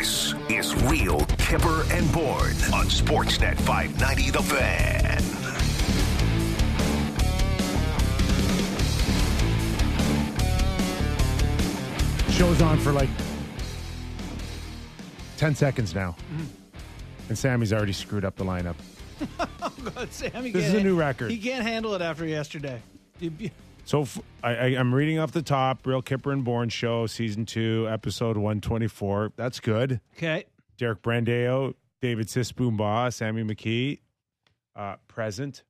This is Real Kipper and Bourne on Sportsnet 590 The Fan. Show's on for like 10 seconds now. Mm-hmm. And Sammy's already screwed up the lineup. Oh, God, Sammy. This is a new record. He can't handle it after yesterday. So I'm reading off the top. Real Kipper and Bourne Show, Season 2, Episode 124. That's good. Okay. Derek Brandeo, David Sisboomba, Sammy McKee. Present.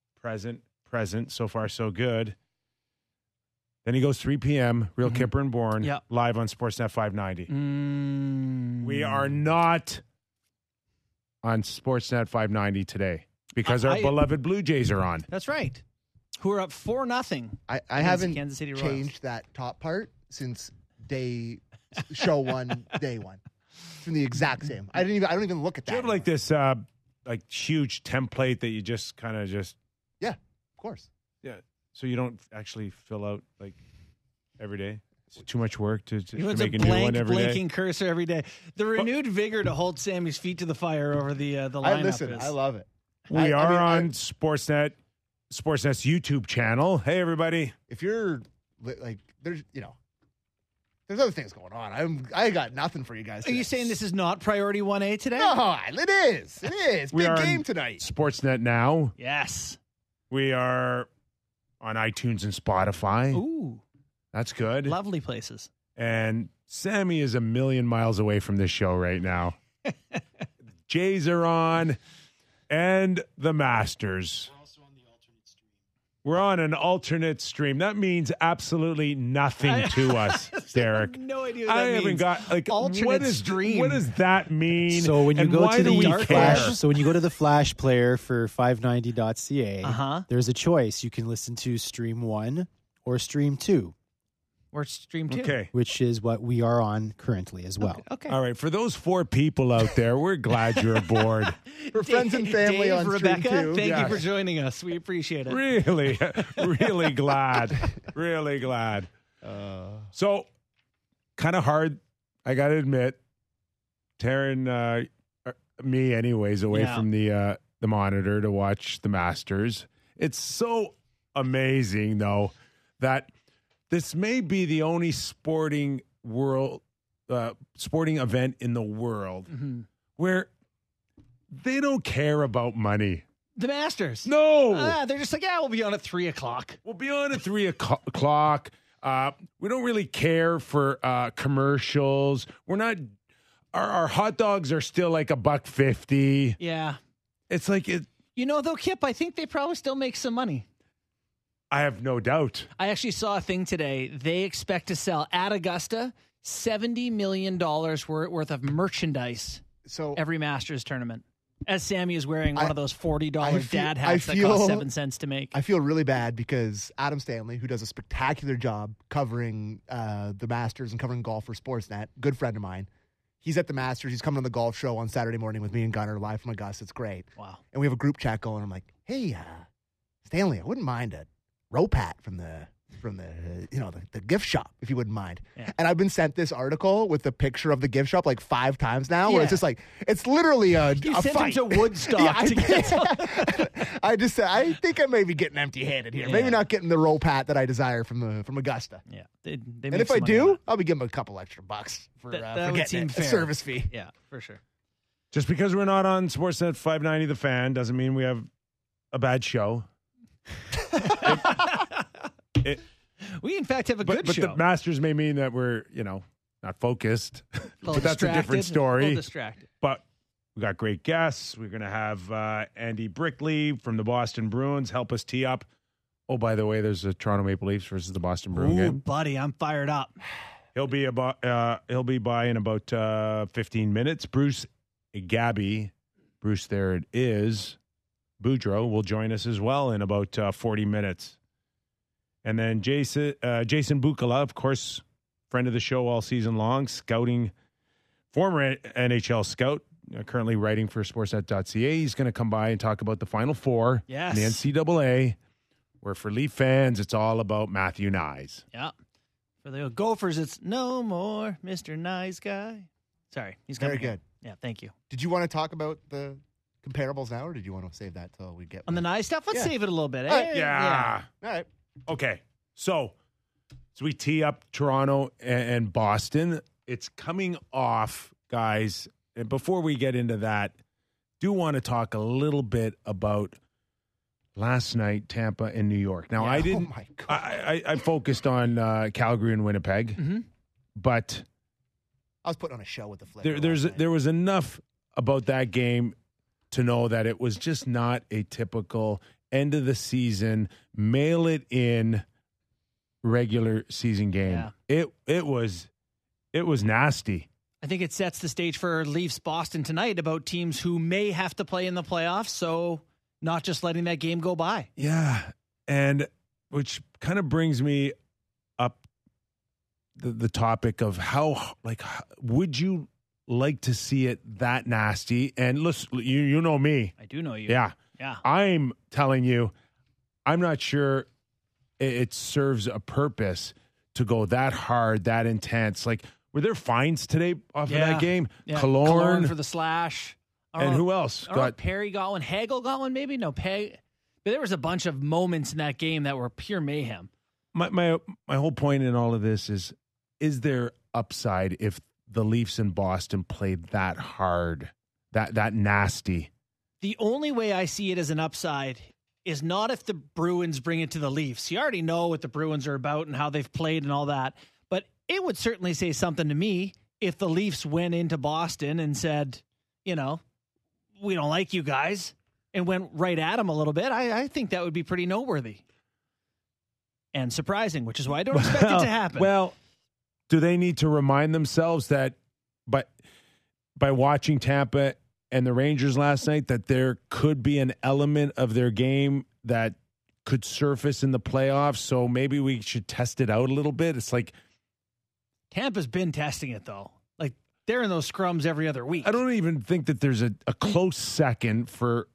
So far, so good. Then he goes 3 p.m., Real Kipper and Bourne, live on Sportsnet 590. We are not on Sportsnet 590 today because our beloved Blue Jays are on. That's right. Who are up 4-0. I haven't changed that top part since day one. It's been the exact same. I don't even look at that. Do you have like this huge template that you just kind of just... Yeah, of course. Yeah. So you don't actually fill out like every day? It's too much work to make a new one every day. Blinking cursor every day. The renewed vigor to hold Sammy's feet to the fire over the lineup. I love it. We are on Sportsnet's YouTube channel. Hey, everybody! If you're there's other things going on. I got nothing for you guys today. Are you saying this is not priority 1A today? No, it is. It is. Big game tonight. Sportsnet now. Yes, we are on iTunes and Spotify. Ooh. That's good. Lovely places. And Sammy is a million miles away from this show right now. Jays are on and the Masters. We're also on the alternate stream. We're on an alternate stream. That means absolutely nothing to us, Derek. I have no idea what that means. I haven't got alternate stream. What does that mean? So when you go to the Flash, player for 590.ca, there's a choice. You can listen to Stream 1 or Stream 2. Or Stream 2, which is what we are on currently as well. Okay. All right. For those 4 people out there, we're glad you're aboard. For friends and family Dave, on Rebecca, Stream 2. Thank you for joining us. We appreciate it. Really glad. Really glad. So, kind of hard, I got to admit, tearing me anyways away from the monitor to watch the Masters. It's so amazing, though, that... This may be the only sporting event in the world where they don't care about money. The Masters. No. They're just like, we'll be on at 3 o'clock. We don't really care for commercials. We're not – our hot dogs are still like $1.50. Yeah. It's like – You know, though, Kip, I think they probably still make some money. I have no doubt. I actually saw a thing today. They expect to sell at Augusta $70 million worth of merchandise every Masters tournament. As Sammy is wearing one of those $40 dad hats that cost 7 cents to make. I feel really bad because Adam Stanley, who does a spectacular job covering the Masters and covering golf for Sportsnet, good friend of mine, he's at the Masters. He's coming on the golf show on Saturday morning with me and Gunnar live from Augusta. It's great. Wow. And we have a group chat going. I'm like, hey, Stanley, I wouldn't mind it. Ropat from the gift shop, if you wouldn't mind. Yeah. And I've been sent this article with the picture of the gift shop like 5 times now, where it's just like it's literally a fight. You sent him to Woodstock to get something. I just said I think I may be getting empty-handed here. Yeah. Maybe not getting the Ropat that I desire from Augusta. Yeah, they and if I do, I'll be giving him a couple extra bucks for getting a service fee. Yeah, for sure. Just because we're not on Sportsnet 590 The Fan doesn't mean we have a bad show. We in fact have a good show. But the Masters may mean that we're not focused. But that's a different story. But we got great guests. We're going to have Andy Brickley from the Boston Bruins help us tee up. Oh, by the way, there's the Toronto Maple Leafs versus the Boston Bruins game. Buddy, I'm fired up. He'll be by in about 15 minutes. Bruce there it is. Boudreaux will join us as well in about 40 minutes. And then Jason Bukala, of course, friend of the show all season long, former NHL scout, currently writing for sportsnet.ca. He's going to come by and talk about the Final Four in the NCAA, where for Leaf fans, it's all about Matthew Knies. Yeah. For the Gophers, it's no more Mr. Nice Guy. Sorry. He's coming. Very good. Yeah, thank you. Did you want to talk about the comparables now, or did you want to save that till we get on the Knies stuff? Let's save it a little bit. Yeah. All right. Okay. So we tee up Toronto and Boston. It's coming off, guys. And before we get into that, do want to talk a little bit about last night, Tampa and New York. Now, I didn't. Oh my God. I focused on Calgary and Winnipeg, but I was putting on a show with the Flip. There was enough about that game to know that it was just not a typical end of the season, mail it in regular season game. Yeah. It was nasty. I think it sets the stage for Leafs Boston tonight about teams who may have to play in the playoffs, so not just letting that game go by. Yeah, and which kind of brings me up the topic of how would you like to see it that nasty? And listen, you know me. I do know you. Yeah. I'm telling you, I'm not sure it serves a purpose to go that hard, that intense. Like, were there fines today off of that game? Yeah. Klorin for the slash. And who else? Perry got one. Hagel got one, maybe? No, but there was a bunch of moments in that game that were pure mayhem. My whole point in all of this is there upside if the Leafs in Boston played that hard, that nasty? The only way I see it as an upside is not if the Bruins bring it to the Leafs. You already know what the Bruins are about and how they've played and all that. But it would certainly say something to me if the Leafs went into Boston and said, we don't like you guys, and went right at them a little bit. I think that would be pretty noteworthy and surprising, which is why I don't expect it to happen. Well, do they need to remind themselves that by watching Tampa and the Rangers last night, that there could be an element of their game that could surface in the playoffs? So maybe we should test it out a little bit. It's like Tampa's been testing it, though. Like, they're in those scrums every other week. I don't even think that there's a close second for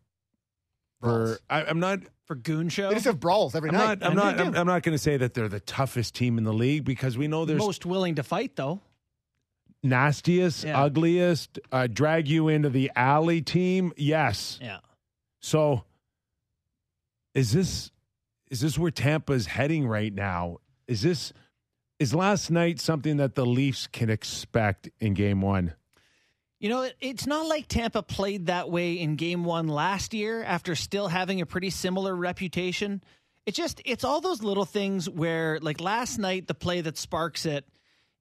I'm not for goon show. They just have brawls every night. I'm not going to say that they're the toughest team in the league, because we know they're most willing to fight, though. Nastiest, ugliest, drag you into the alley team. Yes. Yeah. So is this where Tampa's heading right now? Is last night something that the Leafs can expect in game one? It's not like Tampa played that way in game one last year after still having a pretty similar reputation. It's all those little things where, like last night, the play that sparks it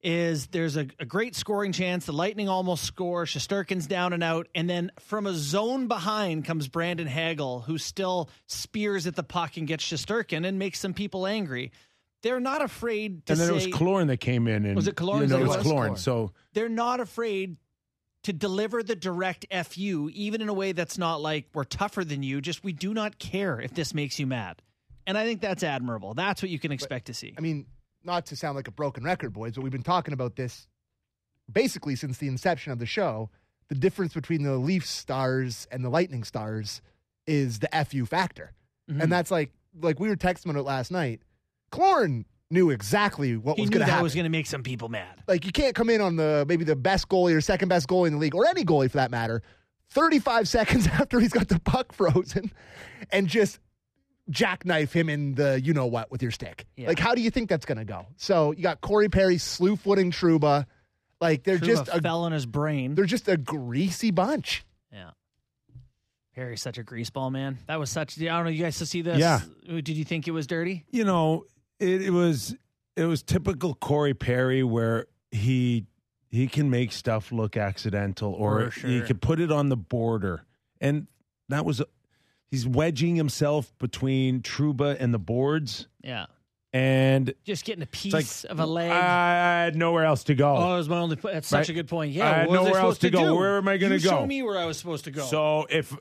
is there's a great scoring chance. The Lightning almost score. Shesterkin's down and out. And then from a zone behind comes Brandon Hagel, who still spears at the puck and gets Shesterkin and makes some people angry. They're not afraid to say... And then it was Klorin that came in. And, was it Klorin? It was Klorin. So they're not afraid to deliver the direct FU, even in a way that's not like, we're tougher than you. Just, we do not care if this makes you mad. And I think that's admirable. That's what you can expect to see. I mean... Not to sound like a broken record, boys, but we've been talking about this basically since the inception of the show. The difference between the Leafs stars and the Lightning stars is the FU factor. Mm-hmm. And that's like we were texting about it last night. Klorin knew exactly what was going to happen. He was going to make some people mad. Like, you can't come in on maybe the best goalie or second best goalie in the league, or any goalie for that matter, 35 seconds after he's got the puck frozen and just... jackknife him in the you-know-what with your stick. Yeah. Like, how do you think that's going to go? So you got Corey Perry slew-footing Trouba. Like, they're Trouba just... fell in his brain. They're just a greasy bunch. Yeah. Perry's such a greaseball, man. That was such... I don't know, you guys to see this? Yeah. Did you think it was dirty? It was typical Corey Perry, where he can make stuff look accidental, or sure, he can put it on the border. And that was... He's wedging himself between Trouba and the boards. Yeah. And just getting a piece of a leg. I had nowhere else to go. Oh, that was my only point. That's such a good point. Yeah. I had nowhere else to go. Where am I going to go? You show me where I was supposed to go. So if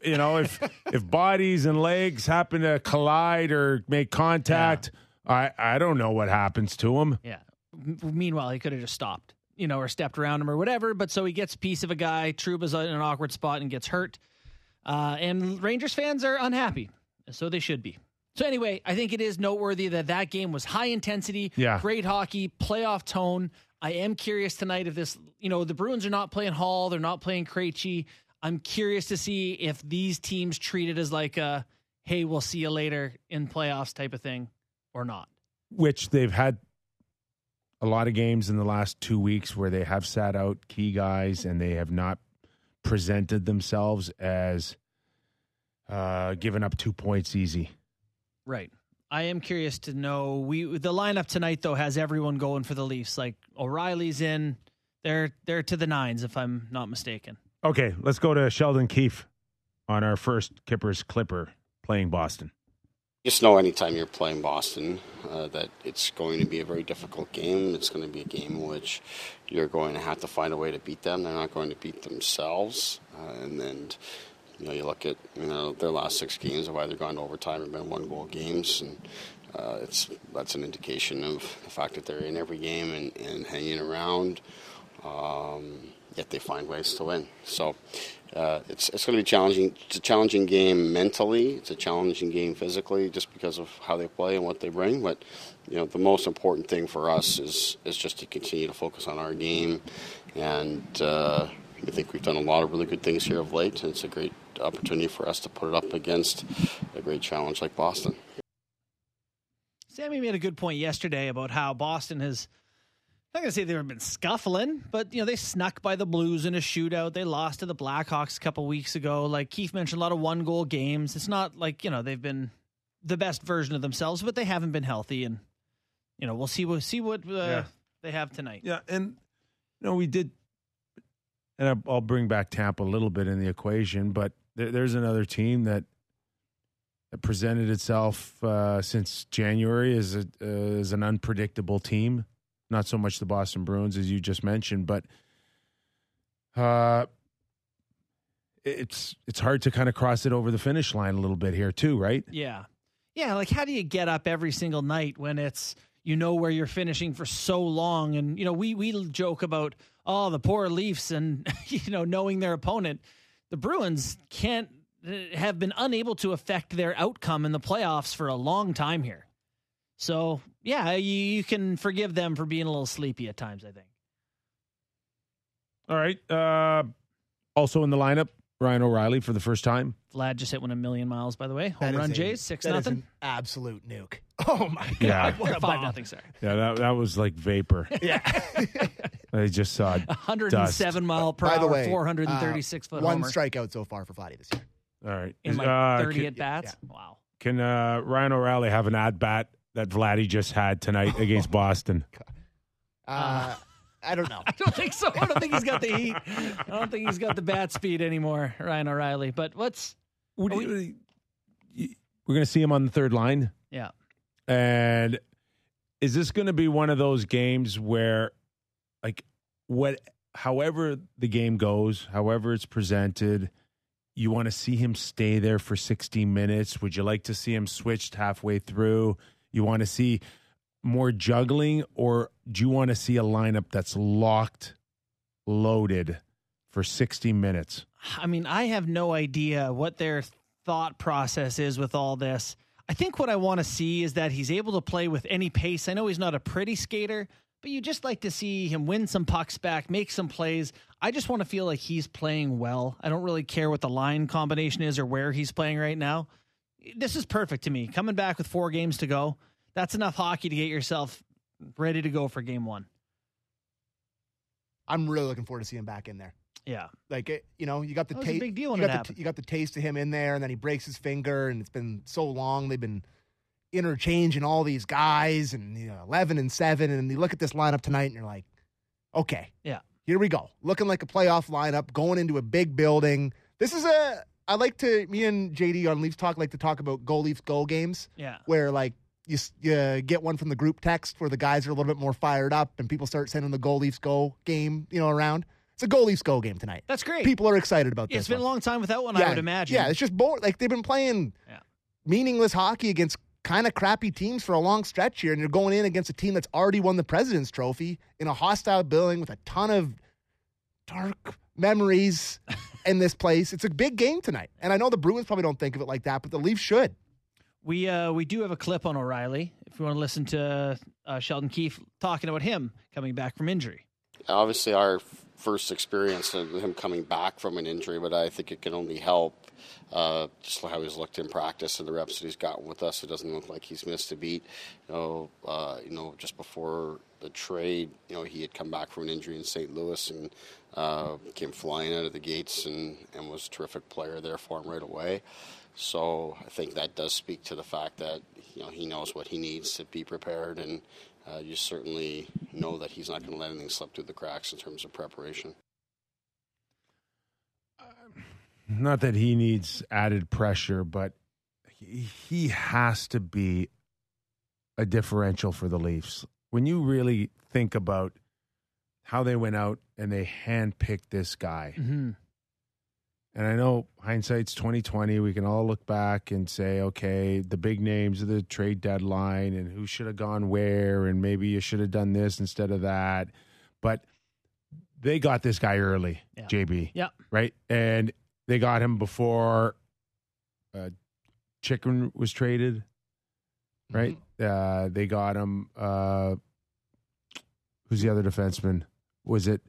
bodies and legs happen to collide or make contact, I don't know what happens to him. Yeah. Meanwhile, he could have just stopped, or stepped around him or whatever. But so he gets a piece of a guy. Trouba's in an awkward spot and gets hurt. And Rangers fans are unhappy, so they should be. So anyway, I think it is noteworthy that game was high intensity, great hockey, playoff tone. I am curious tonight if this, you know, the Bruins are not playing Hall. They're not playing Krejci. I'm curious to see if these teams treat it as like a, hey, we'll see you later in playoffs type of thing or not. Which they've had a lot of games in the last 2 weeks where they have sat out key guys and they have not presented themselves as giving up 2 points easy. Right. I am curious to know. The lineup tonight, though, has everyone going for the Leafs. Like O'Reilly's in. They're to the nines, if I'm not mistaken. Okay, let's go to Sheldon Keefe on our first Kippers Clipper playing Boston. Just know anytime you're playing Boston that it's going to be a very difficult game. It's going to be a game in which you're going to have to find a way to beat them. They're not going to beat themselves. And then, you know, you look at, you know, their last six games of either gone to overtime or been one-goal games. And that's an indication of the fact that they're in every game and hanging around. Yet they find ways to win. So it's going to be challenging. It's a challenging game mentally. It's a challenging game physically, just because of how they play and what they bring. But you know, the most important thing for us is just to continue to focus on our game. And I think we've done a lot of really good things here of late. And it's a great opportunity for us to put it up against a great challenge like Boston. Sammy made a good point yesterday about how Boston has. I'm not going to say they've been scuffling, but, you know, they snuck by the Blues in a shootout. They lost to the Blackhawks a couple weeks ago. Like Keith mentioned, a lot of one-goal games. It's not like, you know, they've been the best version of themselves, but they haven't been healthy. And, you know, we'll see what they have tonight. Yeah, and, you know, we did, and I'll bring back Tampa a little bit in the equation, but there's another team that presented itself since January as an unpredictable team. Not so much the Boston Bruins, as you just mentioned, but it's hard to kind of cross it over the finish line a little bit here too, right? Yeah. Yeah, like how do you get up every single night when it's, you know, where you're finishing for so long? And, you know, we joke about, oh, the poor Leafs and, you know, knowing their opponent. The Bruins have been unable to affect their outcome in the playoffs for a long time here. So, yeah, you can forgive them for being a little sleepy at times, I think. All right. Also in the lineup, Ryan O'Reilly for the first time. Vlad just hit one a million miles, by the way. Home run, Jays, 6-0. Absolute nuke. Oh, my God. Yeah. What a 5-0, sir. Yeah, that was like vapor. Yeah. I just saw 107-mile-per-hour, 436-foot homer. One strikeout so far for Vladdy this year. All right. In like 30 at-bats? Yeah. Wow. Can Ryan O'Reilly have an at-bat that Vladdy just had tonight against Boston? I don't know. I don't think so. I don't think he's got the heat. I don't think he's got the bat speed anymore, Ryan O'Reilly. But we're going to see him on the third line. Yeah. And is this going to be one of those games where, like, however the game goes, however it's presented, you want to see him stay there for 60 minutes? Would you like to see him switched halfway through? You want to see more juggling, or do you want to see a lineup that's locked, loaded for 60 minutes? I mean, I have no idea what their thought process is with all this. I think what I want to see is that he's able to play with any pace. I know he's not a pretty skater, but you just like to see him win some pucks back, make some plays. I just want to feel like he's playing well. I don't really care what the line combination is or where he's playing right now. This is perfect to me. Coming back with 4 games to go, that's enough hockey to get yourself ready to go for game one. I'm really looking forward to seeing him back in there. Yeah. Like, you know, you got the taste. Big deal when you got the taste of him in there, and then he breaks his finger, and it's been so long. They've been interchanging all these guys, and, you know, 11 and 7, and you look at this lineup tonight, and you're like, okay. Yeah. Here we go. Looking like a playoff lineup, going into a big building. This is me and JD on Leafs Talk like to talk about Go Leafs Go games. Yeah. Where, like, you get one from the group text where the guys are a little bit more fired up and people start sending the Go Leafs Go game, you know, around. It's a Go Leafs Go game tonight. That's great. People are excited about this. It's been a long time without one, I would imagine. Yeah, it's just boring. Like, they've been playing meaningless hockey against kind of crappy teams for a long stretch here, and you're going in against a team that's already won the President's Trophy in a hostile building with a ton of dark memories in this place. It's a big game tonight. And I know the Bruins probably don't think of it like that, but the Leafs should. We do have a clip on O'Reilly if you want to listen to Sheldon Keefe talking about him coming back from injury. Obviously, our first experience of him coming back from an injury, but I think it can only help just how he's looked in practice and the reps that he's gotten with us. It doesn't look like he's missed a beat. Just before the trade, he had come back from an injury in St. Louis and came flying out of the gates and was a terrific player there for him right away. So I think that does speak to the fact that he knows what he needs to be prepared, and you certainly know that he's not going to let anything slip through the cracks in terms of preparation. Not that he needs added pressure, but he has to be a differential for the Leafs. When you really think about how they went out and they handpicked this guy, mm-hmm. And I know hindsight's 20/20. We can all look back and say, okay, the big names of the trade deadline and who should have gone where, and maybe you should have done this instead of that. But they got this guy early, yeah. JB. Yeah. Right? And they got him before Chicken was traded, right? Mm-hmm. They got him. Who's the other defenseman? Was it?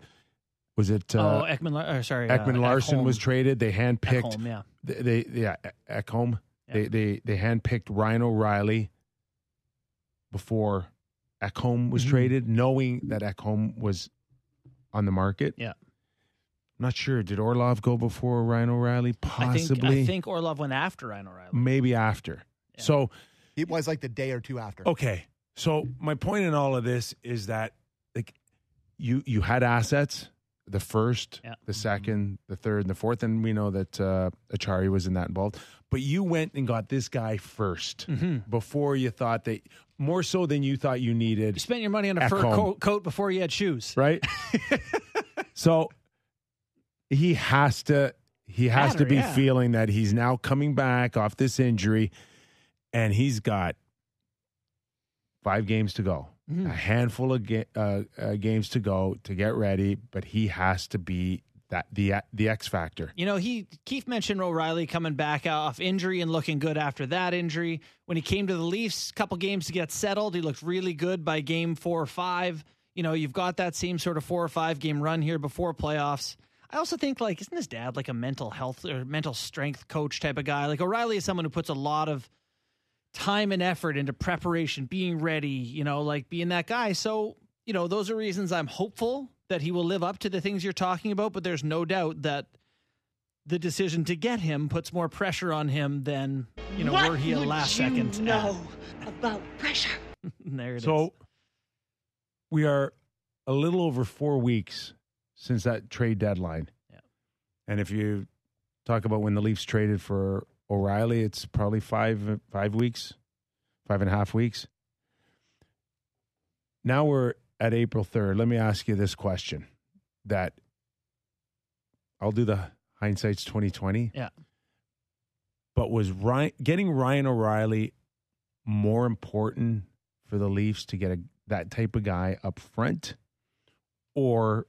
Ekman Larson was traded. They handpicked. Ekholm, yeah. Ekholm. Yeah. They handpicked Ryan O'Reilly before Ekholm was mm-hmm. traded, knowing that Ekholm was on the market. Yeah. I'm not sure. Did Orlov go before Ryan O'Reilly? Possibly. I think Orlov went after Ryan O'Reilly. Maybe after. Yeah. So it was like the day or two after. Okay. So my point in all of this is that you had assets. The first, yeah. the second, the third, and the fourth. And we know that Acciari was in that involved. But you went and got this guy first mm-hmm. before you thought that, more so than you thought you needed. You spent your money on a fur coat before you had shoes. Right? So he has to be yeah. feeling that he's now coming back off this injury, and he's got 5 games to go. Mm-hmm. A handful of games to go to get ready, but he has to be that the X factor. Keith mentioned O'Reilly coming back off injury and looking good after that injury. When he came to the Leafs, a couple games to get settled, he looked really good by game 4 or 5. You've got that same sort of 4 or 5 game run here before playoffs. I also think, isn't his dad like a mental health or mental strength coach type of guy? Like, O'Reilly is someone who puts a lot of time and effort into preparation, being ready, being that guy. So, those are reasons I'm hopeful that he will live up to the things you're talking about, but there's no doubt that the decision to get him puts more pressure on him than, were he a last second. What would you know about pressure? There it is. So we are a little over 4 weeks since that trade deadline. Yeah. And if you talk about when the Leafs traded for O'Reilly, it's probably five and a half weeks. Now we're at April 3rd. Let me ask you this question that I'll do the hindsight's 20/20. Yeah. But was getting Ryan O'Reilly more important for the Leafs to get that type of guy up front, or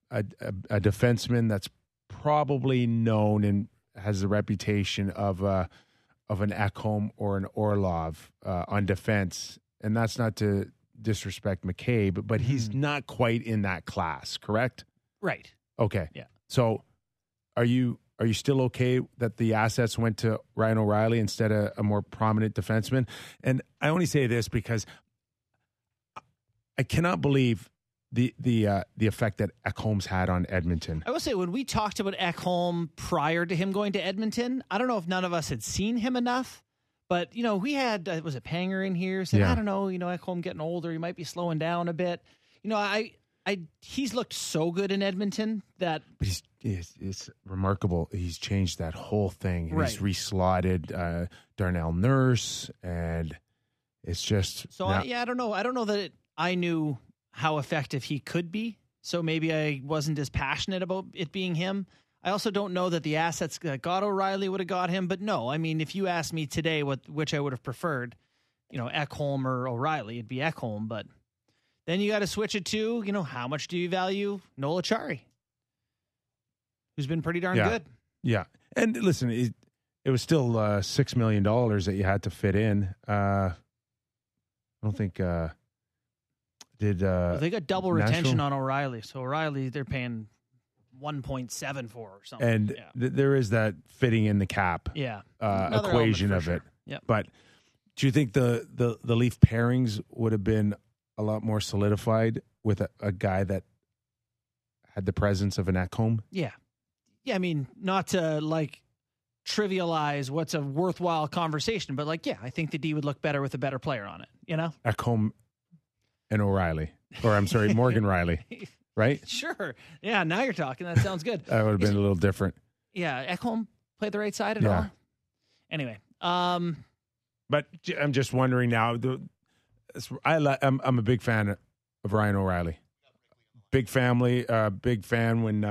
a defenseman that's probably known and has the reputation of an Ekholm or an Orlov on defense? And that's not to disrespect McCabe, but he's not quite in that class, correct? Right. Okay. Yeah. So are you still okay that the assets went to Ryan O'Reilly instead of a more prominent defenseman? And I only say this because I cannot believe the effect that Ekholm's had on Edmonton. I will say, when we talked about Ekholm prior to him going to Edmonton, I don't know if none of us had seen him enough, but we had was it Panger in here said, yeah. I don't know, Ekholm getting older, he might be slowing down a bit. He's looked so good in Edmonton that. But it's remarkable. He's changed that whole thing. Right. He's reslotted Darnell Nurse, and it's just so. I don't know. I don't know that I knew how effective he could be. So maybe I wasn't as passionate about it being him. I also don't know that the assets that got O'Reilly would have got him, but no, I mean, if you asked me today which I would have preferred, Ekholm or O'Reilly, it'd be Ekholm, but then you got to switch it to, how much do you value Noel Acciari, who's been pretty darn good. Yeah. And listen, It was still $6 million that you had to fit in. They got double retention on O'Reilly. So O'Reilly, they're paying 1.7 for or something. And there is that fitting in the cap equation of it. Yep. But do you think the Leaf pairings would have been a lot more solidified with a guy that had the presence of an Ekholm? Yeah. Yeah, I mean, not to trivialize what's a worthwhile conversation, but I think the D would look better with a better player on it, you know? Ekholm and O'Reilly. Morgan Riley. Right? Sure. Yeah, now you're talking. That sounds good. That would have been a little different. Yeah, Ekholm played the right side at all. Anyway. But I'm just wondering now. I'm a big fan of Ryan O'Reilly. Big family. Big fan when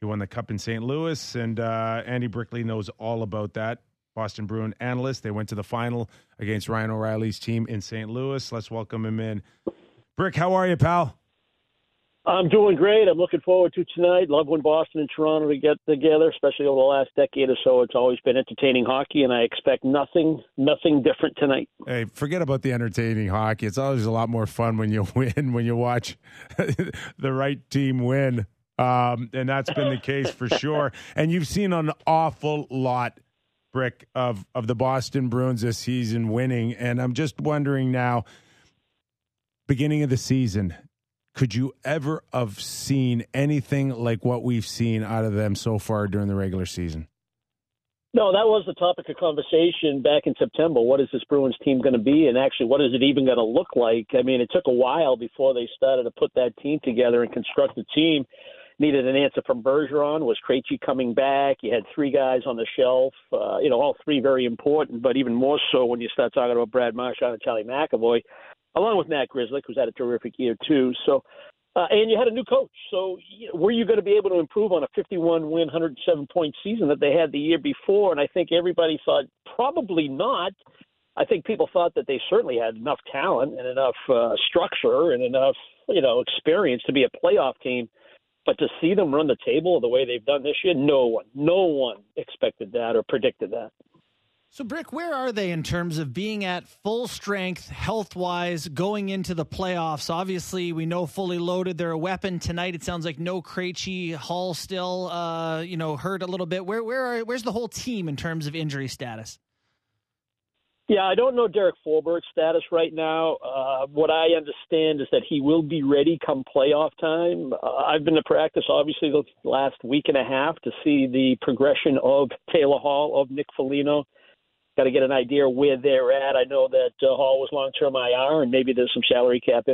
he won the Cup in St. Louis. And Andy Brickley knows all about that. Boston Bruin analyst. They went to the final against Ryan O'Reilly's team in St. Louis. Let's welcome him in. Brick, how are you, pal? I'm doing great. I'm looking forward to tonight. Love when Boston and Toronto get together, especially over the last decade or so. It's always been entertaining hockey, and I expect nothing different tonight. Hey, forget about the entertaining hockey. It's always a lot more fun when you win, when you watch the right team win. And that's been the case for sure. And you've seen an awful lot, Brick, of the Boston Bruins this season winning. And I'm just wondering now, beginning of the season, could you ever have seen anything like what we've seen out of them so far during the regular season? No, that was the topic of conversation back in September. What is this Bruins team going to be? And actually, what is it even going to look like? I mean, it took a while before they started to put that team together and construct the team. Needed an answer from Bergeron. Was Krejci coming back? You had three guys on the shelf. All three very important, but even more so when you start talking about Brad Marchand and Charlie McAvoy, along with Matt Grizzlick, who's had a terrific year too. So, and you had a new coach. So, were you going to be able to improve on a 51-win, 107-point season that they had the year before? And I think everybody thought probably not. I think people thought that they certainly had enough talent and enough structure and enough, experience to be a playoff team. But to see them run the table the way they've done this year, no one expected that or predicted that. So, Brick, where are they in terms of being at full strength, health-wise, going into the playoffs? Obviously, we know fully loaded. They're a weapon tonight. It sounds like no Krejci, Hall still, hurt a little bit. Where's the whole team in terms of injury status? Yeah, I don't know Derek Forbert's status right now. What I understand is that he will be ready come playoff time. I've been to practice, obviously, the last week and a half to see the progression of Taylor Hall, of Nick Foligno. Got to get an idea where they're at. I know that Hall was long-term IR, and maybe there's some salary cap,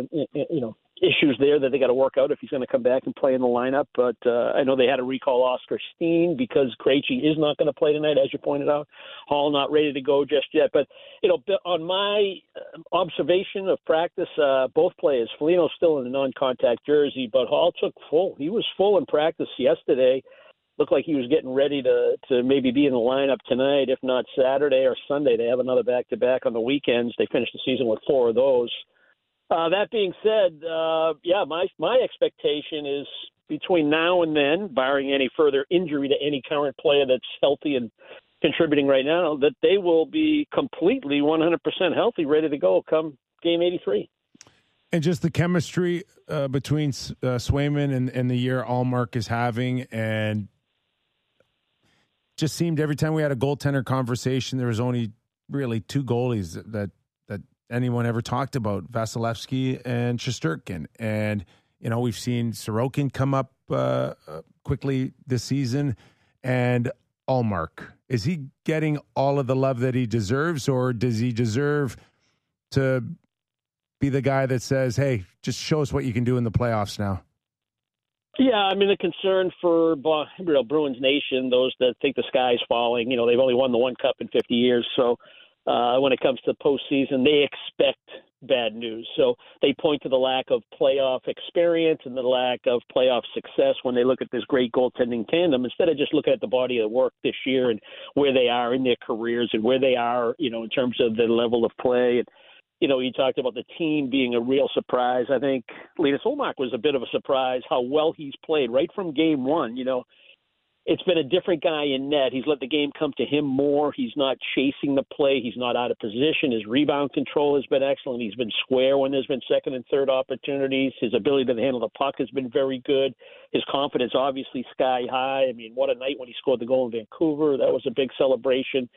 issues there that they got to work out if he's going to come back and play in the lineup. But I know they had to recall Oscar Steen because Krejci is not going to play tonight, as you pointed out. Hall not ready to go just yet. But on my observation of practice, both players, Foligno's still in a non-contact jersey, but Hall took full. He was full in practice yesterday. Looked like he was getting ready to maybe be in the lineup tonight, if not Saturday or Sunday. They have another back-to-back on the weekends. They finished the season with four of those. That being said, my expectation is between now and then, barring any further injury to any current player that's healthy and contributing right now, that they will be completely 100% healthy, ready to go come game 83. And just the chemistry between Swayman and the year Ullmark is having, and just seemed every time we had a goaltender conversation, there was only really two goalies that anyone ever talked about, Vasilevsky and Shesterkin. And, we've seen Sorokin come up quickly this season, and Ullmark. Is he getting all of the love that he deserves, or does he deserve to be the guy that says, hey, just show us what you can do in the playoffs now? Yeah, I mean, the concern for Bruins Nation, those that think the sky's falling, they've only won the one Cup in 50 years. So when it comes to postseason, they expect bad news. So they point to the lack of playoff experience and the lack of playoff success when they look at this great goaltending tandem, instead of just looking at the body of work this year and where they are in their careers and where they are, in terms of the level of play. And, you talked about the team being a real surprise. I think Linus Ullmark was a bit of a surprise how well he's played right from game one. it's been a different guy in net. He's let the game come to him more. He's not chasing the play. He's not out of position. His rebound control has been excellent. He's been square when there's been second and third opportunities. His ability to handle the puck has been very good. His confidence, obviously, sky high. I mean, what a night when he scored the goal in Vancouver. That was a big celebration.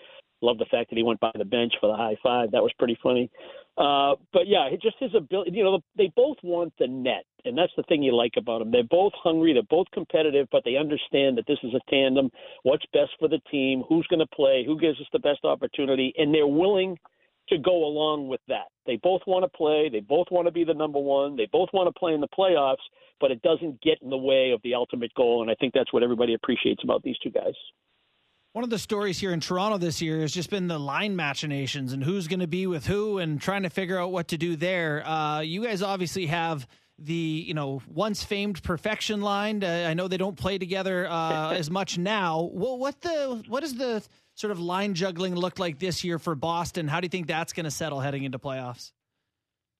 Love the fact that he went by the bench for the high five. That was pretty funny. But, yeah, just his ability. You know, they both want the net, and that's the thing you like about them. They're both hungry. They're both competitive, but they understand that this is a tandem. What's best for the team? Who's going to play? Who gives us the best opportunity? And they're willing to go along with that. They both want to play. They both want to be the number one. They both want to play in the playoffs, but it doesn't get in the way of the ultimate goal, and I think that's what everybody appreciates about these two guys. One of the stories here in Toronto this year has just been the line machinations and who's going to be with who and trying to figure out what to do there. You guys obviously have the, once famed perfection line. I know they don't play together as much now. Well, what does the sort of line juggling look like this year for Boston? How do you think that's going to settle heading into playoffs?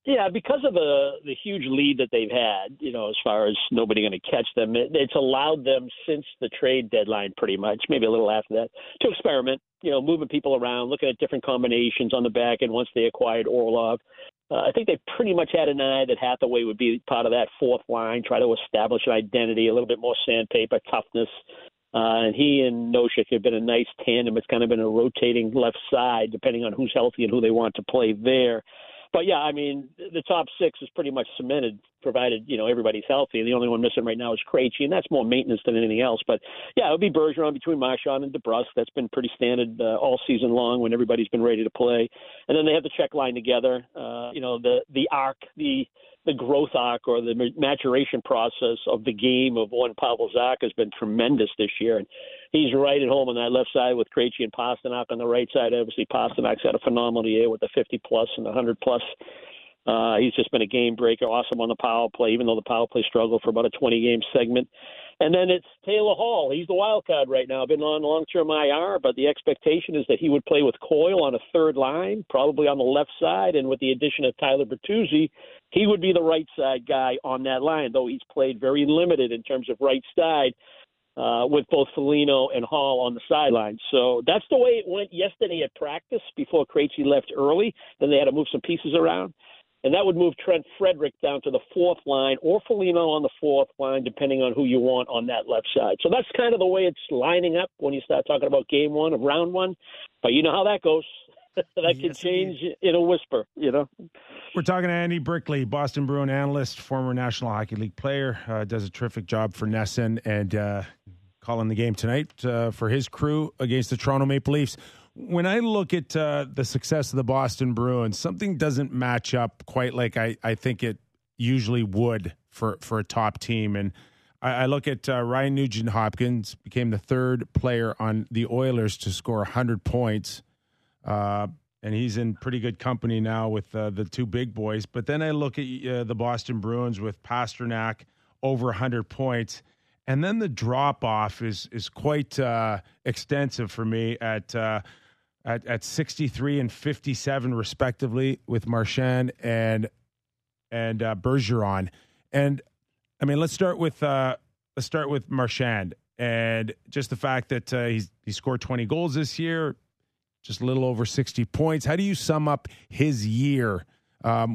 Yeah, because of the huge lead that they've had, as far as nobody going to catch them, it's allowed them since the trade deadline pretty much, maybe a little after that, to experiment, moving people around, looking at different combinations on the back end once they acquired Orlov. I think they pretty much had an eye that Hathaway would be part of that fourth line, try to establish an identity, a little bit more sandpaper, toughness. And he and Noshik have been a nice tandem. It's kind of been a rotating left side, depending on who's healthy and who they want to play there. But, yeah, I mean, the top six is pretty much cemented, provided, everybody's healthy. The only one missing right now is Krejci, and that's more maintenance than anything else. But, yeah, it would be Bergeron between Marchand and DeBrusk. That's been pretty standard all season long when everybody's been ready to play. And then they have the check line together, the arc, the growth arc or the maturation process of the game of one Pavel Zacha has been tremendous this year. And he's right at home on that left side with Krejci and Pasternak on the right side. Obviously, Pasternak's had a phenomenal year with the 50-plus and the 100-plus. He's just been a game-breaker, awesome on the power play, even though the power play struggled for about a 20-game segment. And then it's Taylor Hall. He's the wild card right now. Been on long-term IR, but the expectation is that he would play with Coyle on a third line, probably on the left side, and with the addition of Tyler Bertuzzi, he would be the right side guy on that line, though he's played very limited in terms of right side with both Foligno and Hall on the sideline. So that's the way it went yesterday at practice before Krejci left early. Then they had to move some pieces around. And that would move Trent Frederick down to the fourth line or Foligno on the fourth line, depending on who you want on that left side. So that's kind of the way it's lining up when you start talking about game one of round one. But you know how that goes. That can change in a whisper, We're talking to Andy Brickley, Boston Bruin analyst, former National Hockey League player, does a terrific job for NESN and calling the game tonight for his crew against the Toronto Maple Leafs. When I look at the success of the Boston Bruins, something doesn't match up quite like I think it usually would for a top team. And I look at Ryan Nugent-Hopkins became the third player on the Oilers to score 100 points. And he's in pretty good company now with the two big boys. But then I look at the Boston Bruins with Pasternak over 100 points. And then the drop-off is quite extensive for me at 63 and 57 respectively with Marchand and Bergeron. And I mean, let's start with Marchand and just the fact that he scored 20 goals this year, just a little over 60 points. How do you sum up his year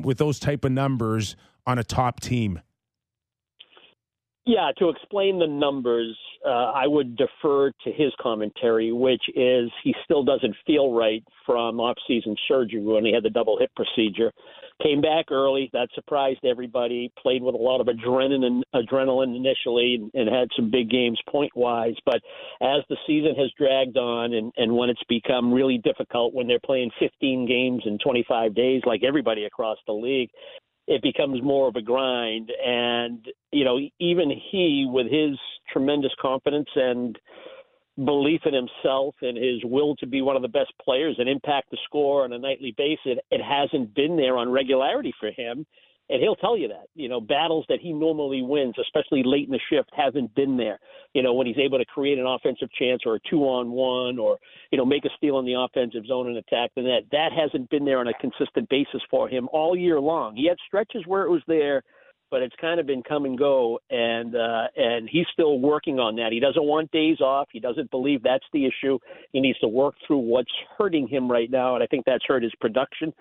with those type of numbers on a top team? Yeah, to explain the numbers, I would defer to his commentary, which is he still doesn't feel right from off-season surgery when he had the double hip procedure. Came back early. That surprised everybody. Played with a lot of adrenaline initially and had some big games point-wise. But as the season has dragged on and when it's become really difficult when they're playing 15 games in 25 days like everybody across the league, it becomes more of a grind. And, even he, with his tremendous confidence and belief in himself and his will to be one of the best players and impact the score on a nightly basis, it hasn't been there on regularity for him. And he'll tell you that, battles that he normally wins, especially late in the shift, haven't been there. When he's able to create an offensive chance or a 2-on-1 or, make a steal in the offensive zone and attack the net, that hasn't been there on a consistent basis for him all year long. He had stretches where it was there, but it's kind of been come and go, and he's still working on that. He doesn't want days off. He doesn't believe that's the issue. He needs to work through what's hurting him right now, and I think that's hurt his production.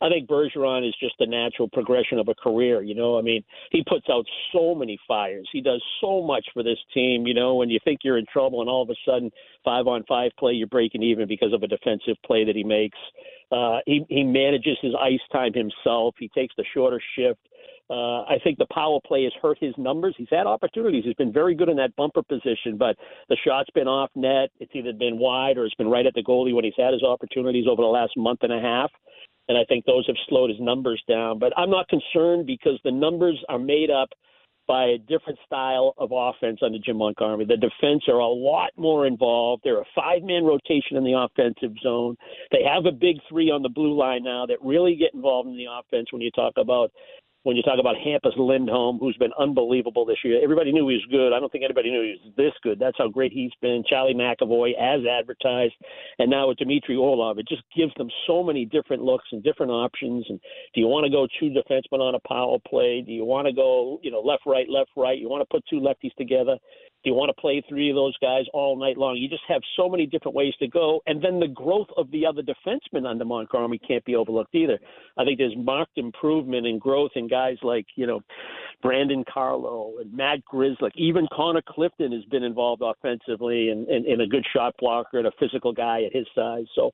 I think Bergeron is just the natural progression of a career, you know. I mean, he puts out so many fires. He does so much for this team, you know, when you think you're in trouble and all of a sudden 5-on-5 play, you're breaking even because of a defensive play that he makes. He manages his ice time himself. He takes the shorter shift. I think the power play has hurt his numbers. He's had opportunities. He's been very good in that bumper position, but the shot's been off net. It's either been wide or it's been right at the goalie when he's had his opportunities over the last month and a half. And I think those have slowed his numbers down. But I'm not concerned because the numbers are made up by a different style of offense under Jim Montgomery. The defense are a lot more involved. They're a five-man rotation in the offensive zone. They have a big three on the blue line now that really get involved in the offense when you talk about Hampus Lindholm, who's been unbelievable this year. Everybody knew he was good. I don't think anybody knew he was this good. That's how great he's been. Charlie McAvoy, as advertised, and now with Dmitry Orlov. It just gives them so many different looks and different options. And do you want to go two defensemen on a power play? Do you want to go, you know, left, right? You want to put two lefties together? Do you want to play three of those guys all night long? You just have so many different ways to go. And then the growth of the other defensemen under Montgomery can't be overlooked either. I think there's marked improvement and growth in guys like, you know, Brandon Carlo and Matt Grizzlick. Even Connor Clifton has been involved offensively and a good shot blocker and a physical guy at his size. So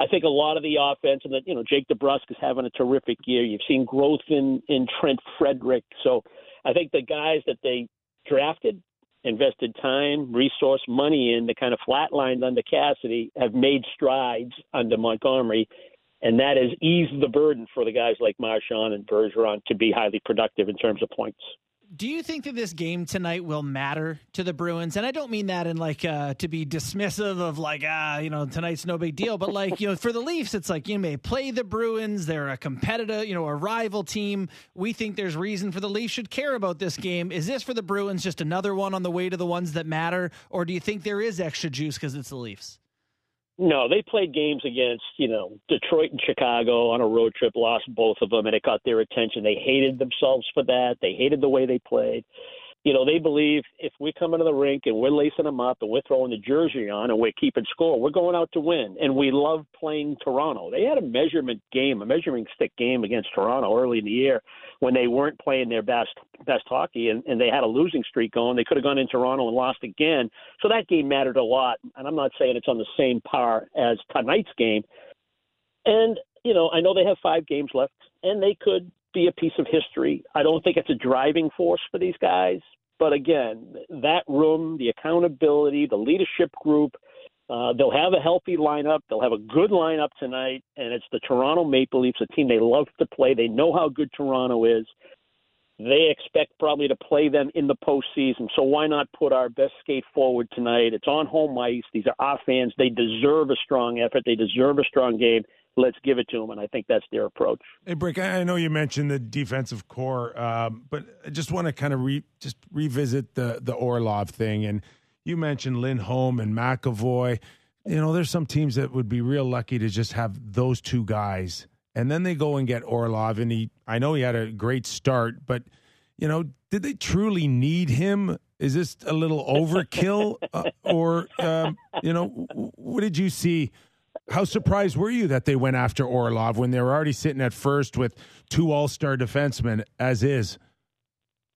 I think a lot of the offense, and that, you know, Jake DeBrusk is having a terrific year. You've seen growth in Trent Frederick. So I think the guys that they drafted, invested time, resource, money in, the kind of flatlined under Cassidy, have made strides under Montgomery, and that has eased the burden for the guys like Marchand and Bergeron to be highly productive in terms of points. Do you think that this game tonight will matter to the Bruins? And I don't mean that in like to be dismissive of like, you know, tonight's no big deal. But like, you know, for the Leafs, it's like you may play the Bruins. They're a competitor, you know, a rival team. We think there's reason for the Leafs should care about this game. Is this for the Bruins just another one on the way to the ones that matter? Or do you think there is extra juice because it's the Leafs? No, they played games against, you know, Detroit and Chicago on a road trip, lost both of them, and it caught their attention. They hated themselves for that. They hated the way they played. You know, they believe if we come into the rink and we're lacing them up and we're throwing the jersey on and we're keeping score, we're going out to win. And we love playing Toronto. They had a measurement game, a measuring stick game against Toronto early in the year when they weren't playing their best hockey and they had a losing streak going. They could have gone in Toronto and lost again. So that game mattered a lot. And I'm not saying it's on the same par as tonight's game. And, you know, I know they have 5 games left and they could be a piece of history. I don't think it's a driving force for these guys. But again, that room, the accountability, the leadership group, they'll have a healthy lineup. They'll have a good lineup tonight. And it's the Toronto Maple Leafs, a team they love to play. They know how good Toronto is. They expect probably to play them in the postseason. So why not put our best skate forward tonight? It's on home ice. These are our fans. They deserve a strong effort. They deserve a strong game. Let's give it to them, and I think that's their approach. Hey, Brick, I know you mentioned the defensive core, but I just want to kind of revisit the Orlov thing. And you mentioned Lindholm and McAvoy. You know, there's some teams that would be real lucky to just have those two guys. And then they go and get Orlov, and I know he had a great start, but, you know, did they truly need him? Is this a little overkill? You know, what did you see? How surprised were you that they went after Orlov when they were already sitting at first with 2 all-star defensemen as is?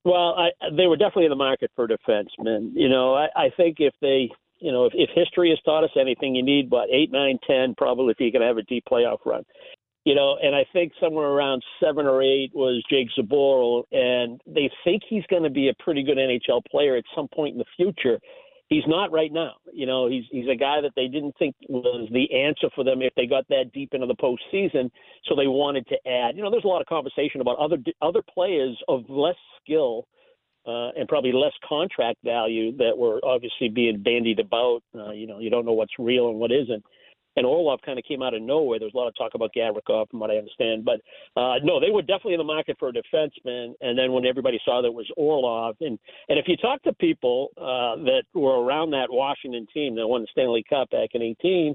Well, they were definitely in the market for defensemen. You know, I think if they, you know, if history has taught us anything, you need, 8, 9, 10 probably if you're going to have a deep playoff run. You know, and I think somewhere around 7 or 8 was Jake Zaboral, and they think he's going to be a pretty good NHL player at some point in the future. He's not right now. You know, he's a guy that they didn't think was the answer for them if they got that deep into the postseason, so they wanted to add. You know, there's a lot of conversation about other players of less skill and probably less contract value that were obviously being bandied about. You know, you don't know what's real and what isn't. And Orlov kind of came out of nowhere. There was a lot of talk about Gavrikov from what I understand. But, no, they were definitely in the market for a defenseman. And then when everybody saw that it was Orlov. And if you talk to people that were around that Washington team that won the Stanley Cup back in 18, he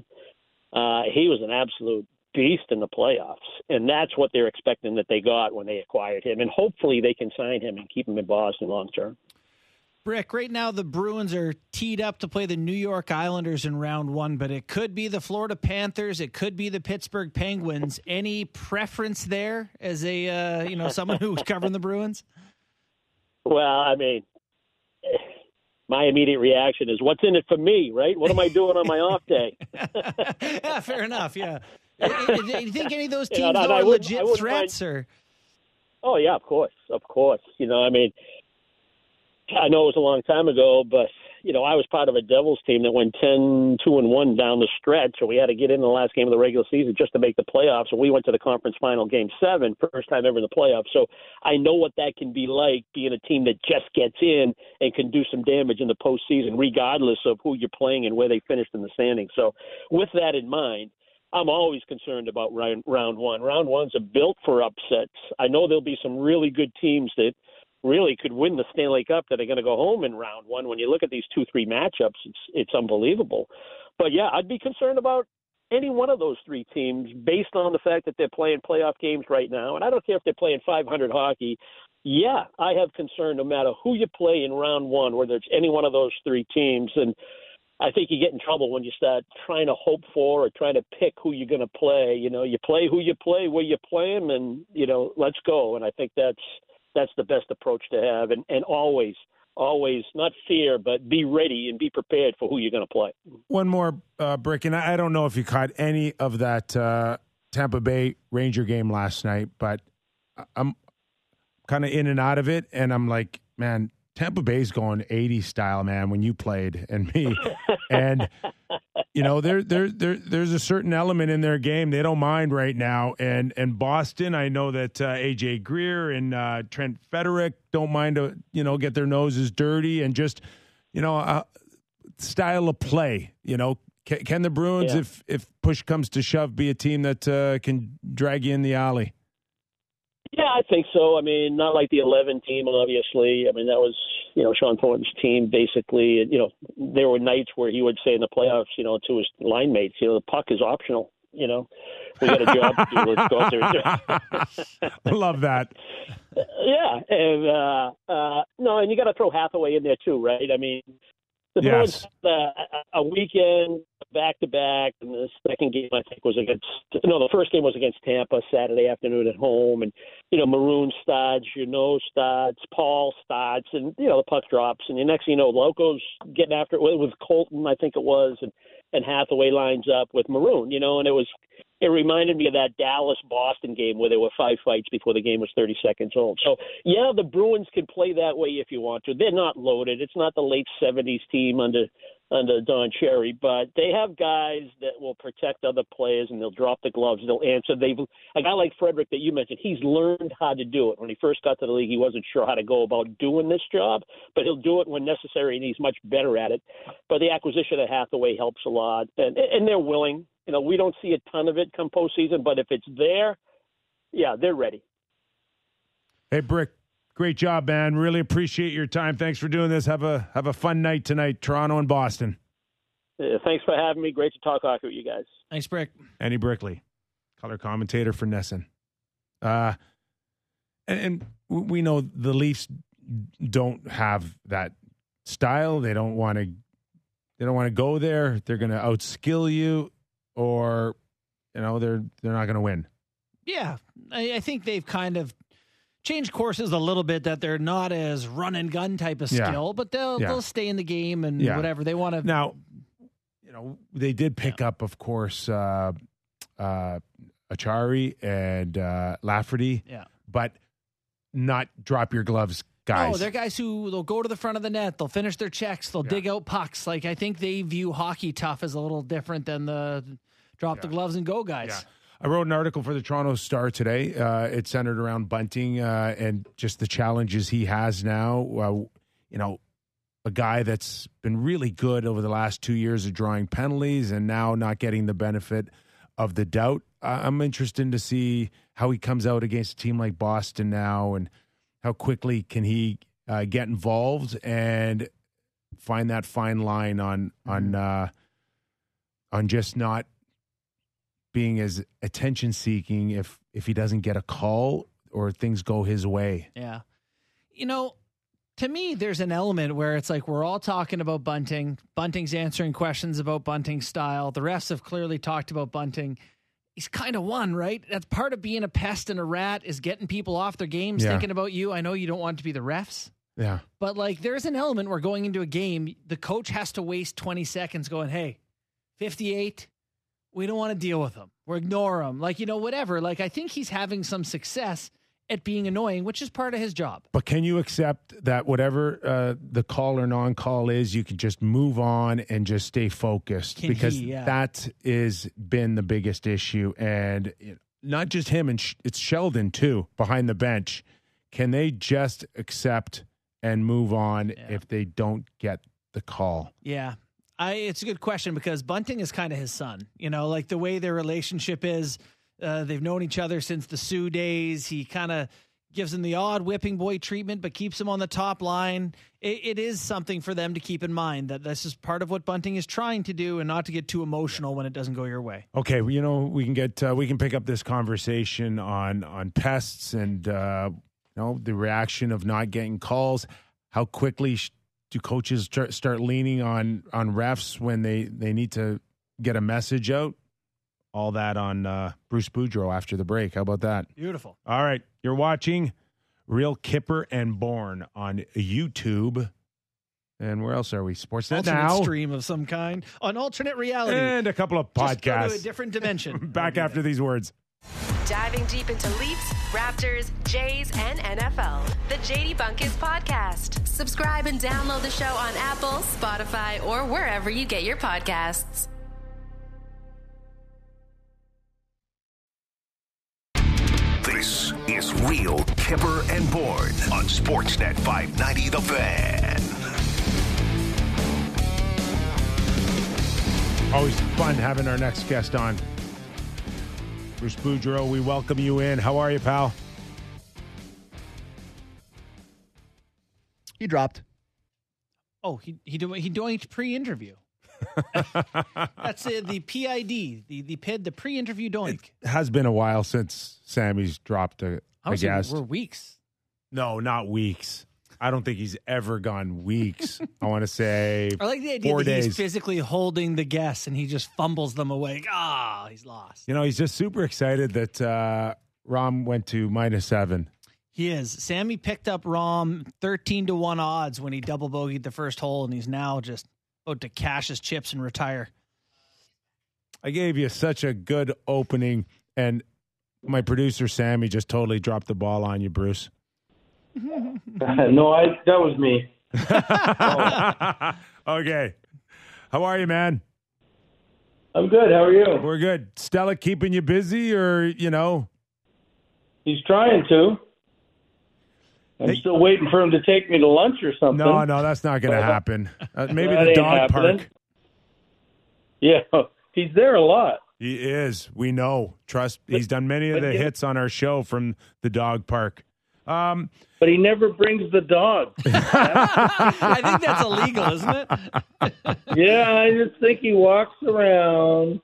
was an absolute beast in the playoffs. And that's what they're expecting that they got when they acquired him. And hopefully they can sign him and keep him in Boston long term. Brick, right now the Bruins are teed up to play the New York Islanders in round one, but it could be the Florida Panthers. It could be the Pittsburgh Penguins. Any preference there as a, someone who's covering the Bruins? Well, I mean, my immediate reaction is, what's in it for me, right? What am I doing on my off day? Yeah, fair enough, yeah. Do you think any of those teams are legit threats? Oh, yeah, of course. I know it was a long time ago, but, I was part of a Devils team that went 10-2-1 down the stretch, so we had to get in the last game of the regular season just to make the playoffs, and we went to the conference final game 7, first time ever in the playoffs. So I know what that can be like, being a team that just gets in and can do some damage in the postseason, regardless of who you're playing and where they finished in the standings. So with that in mind, I'm always concerned about round one. Round ones are built for upsets. I know there'll be some really good teams that really could win the Stanley Cup that are going to go home in round one. When you look at these 2-3 matchups, it's unbelievable. But, yeah, I'd be concerned about any one of those three teams based on the fact that they're playing playoff games right now. And I don't care if they're playing .500 hockey. Yeah, I have concern no matter who you play in round one, whether it's any one of those three teams. And I think you get in trouble when you start trying to hope for or trying to pick who you're going to play. You play who you play, where you play them, and, let's go. And I think that's the best approach to have, and always not fear, but be ready and be prepared for who you're going to play. One more, Brick, and I don't know if you caught any of that Tampa Bay Ranger game last night, but I'm kind of in and out of it, and I'm like, man, Tampa Bay's going 80 style, man, when you played and me. And, there's a certain element in their game they don't mind right now. And Boston, I know that A.J. Greer and Trent Frederick don't mind to, get their noses dirty and just, style of play. Can the Bruins, if push comes to shove, be a team that can drag you in the alley? Yeah, I think so. Not like the 11 team, obviously. That was, Sean Thornton's team, basically. And, there were nights where he would say in the playoffs, to his line mates, the puck is optional. We got a job to do. Let's go out there. I love that. Yeah. And, no, and you got to throw Hathaway in there, too, right? The Bruins a weekend back-to-back, and the second game, I think, was against – no, the first game was against Tampa Saturday afternoon at home. And, Maroon starts, starts, Paul starts, and, the puck drops. And the next thing you know, Loco's getting after it with Colton, I think it was, and Hathaway lines up with Maroon, and it reminded me of that Dallas-Boston game where there were 5 fights before the game was 30 seconds old. So, yeah, the Bruins can play that way if you want to. They're not loaded. It's not the late 70s team under Don Cherry, but they have guys that will protect other players, and they'll drop the gloves. They'll answer. A guy like Frederick that you mentioned, he's learned how to do it. When he first got to the league, he wasn't sure how to go about doing this job, but he'll do it when necessary, and he's much better at it. But the acquisition of Hathaway helps a lot, and they're willing. We don't see a ton of it come postseason, but if it's there, yeah, they're ready. Hey, Brick, great job, man. Really appreciate your time. Thanks for doing this. Have a fun night tonight, Toronto and Boston. Thanks for having me. Great to talk hockey with you guys. Thanks, Brick. Andy Brickley, color commentator for NESN. And we know the Leafs don't have that style. They don't want to go there. They're going to outskill you. Or, they're not going to win. Yeah, I think they've kind of changed courses a little bit. That they're not as run and gun type of skill, but they'll stay in the game and whatever they want to. Now, they did pick up, of course, Acciari and Lafferty. Yeah, but not drop your gloves guys. No, they're guys who they'll go to the front of the net. They'll finish their checks. They'll dig out pucks. Like, I think they view hockey tough as a little different than the drop the gloves and go guys. Yeah. I wrote an article for the Toronto Star today. It centered around Bunting and just the challenges he has now. A guy that's been really good over the last 2 years of drawing penalties and now not getting the benefit of the doubt. I'm interested to see how he comes out against a team like Boston now, and how quickly can he get involved and find that fine line on just not being as attention-seeking if he doesn't get a call or things go his way. Yeah. You know, to me, there's an element where it's like we're all talking about Bunting. Bunting's answering questions about Bunting's style. The refs have clearly talked about Bunting. He's kind of one, right? That's part of being a pest and a rat is getting people off their games, thinking about you. I know you don't want to be the refs. Yeah. But, like, there's an element where going into a game, the coach has to waste 20 seconds going, hey, 58, we don't want to deal with him. We'll ignore him. Like, you know, whatever. Like, I think he's having some success at being annoying, which is part of his job. But can you accept that whatever the call or non-call is, you can just move on and just stay focused? That has been the biggest issue. And not just him, and it's Sheldon, too, behind the bench. Can they just accept and move on if they don't get the call? Yeah. It's a good question because Bunting is kind of his son, you know, like the way their relationship is. They've known each other since the Sioux days. He kind of gives him the odd whipping boy treatment, but keeps him on the top line. It is something for them to keep in mind that this is part of what Bunting is trying to do and not to get too emotional when it doesn't go your way. Okay. Well, you know, we can pick up this conversation on pests and, the reaction of not getting calls. How quickly do coaches start leaning on refs when they need to get a message out? All that on Bruce Boudreau after the break. How about that? Beautiful. All right. You're watching Real Kypreos and Bourne on YouTube. And where else are we? Sportsnet alternate now. Alternate stream of some kind. On alternate reality. And a couple of podcasts. Just go to a different dimension. Back after these words. Diving deep into Leafs, Raptors, Jays, and NFL. The JD Bunkus Podcast. Subscribe and download the show on Apple, Spotify, or wherever you get your podcasts. This is Real Kypreos and Bourne on Sportsnet 590 The Fan. Always fun having our next guest on. Bruce Boudreau, we welcome you in. How are you, pal? He dropped. Oh, he doing pre-interview. That's the PID, the PID, the pre-interview doink. It has been a while since Sammy's dropped a guest. We're weeks. No, not weeks. I don't think he's ever gone weeks. I want to say 4 days. I like the idea that he's physically holding the guests and he just fumbles them away. Ah, he's lost. You know, he's just super excited that Rom went to -7. He is. Sammy picked up Rom 13-1 odds when he double bogeyed the first hole, and he's now just about to cash his chips and retire. I gave you such a good opening, and my producer, Sammy, just totally dropped the ball on you, Bruce. That was me. Okay. How are you, man? I'm good. How are you? We're good. Stella keeping you busy or, He's trying to. I'm still waiting for him to take me to lunch or something. No, that's not going to happen. Maybe the dog park. Yeah, he's there a lot. He is. We know. Trust. He's done many of the hits on our show from the dog park. But he never brings the dog. I think that's illegal, isn't it? Yeah, I just think he walks around.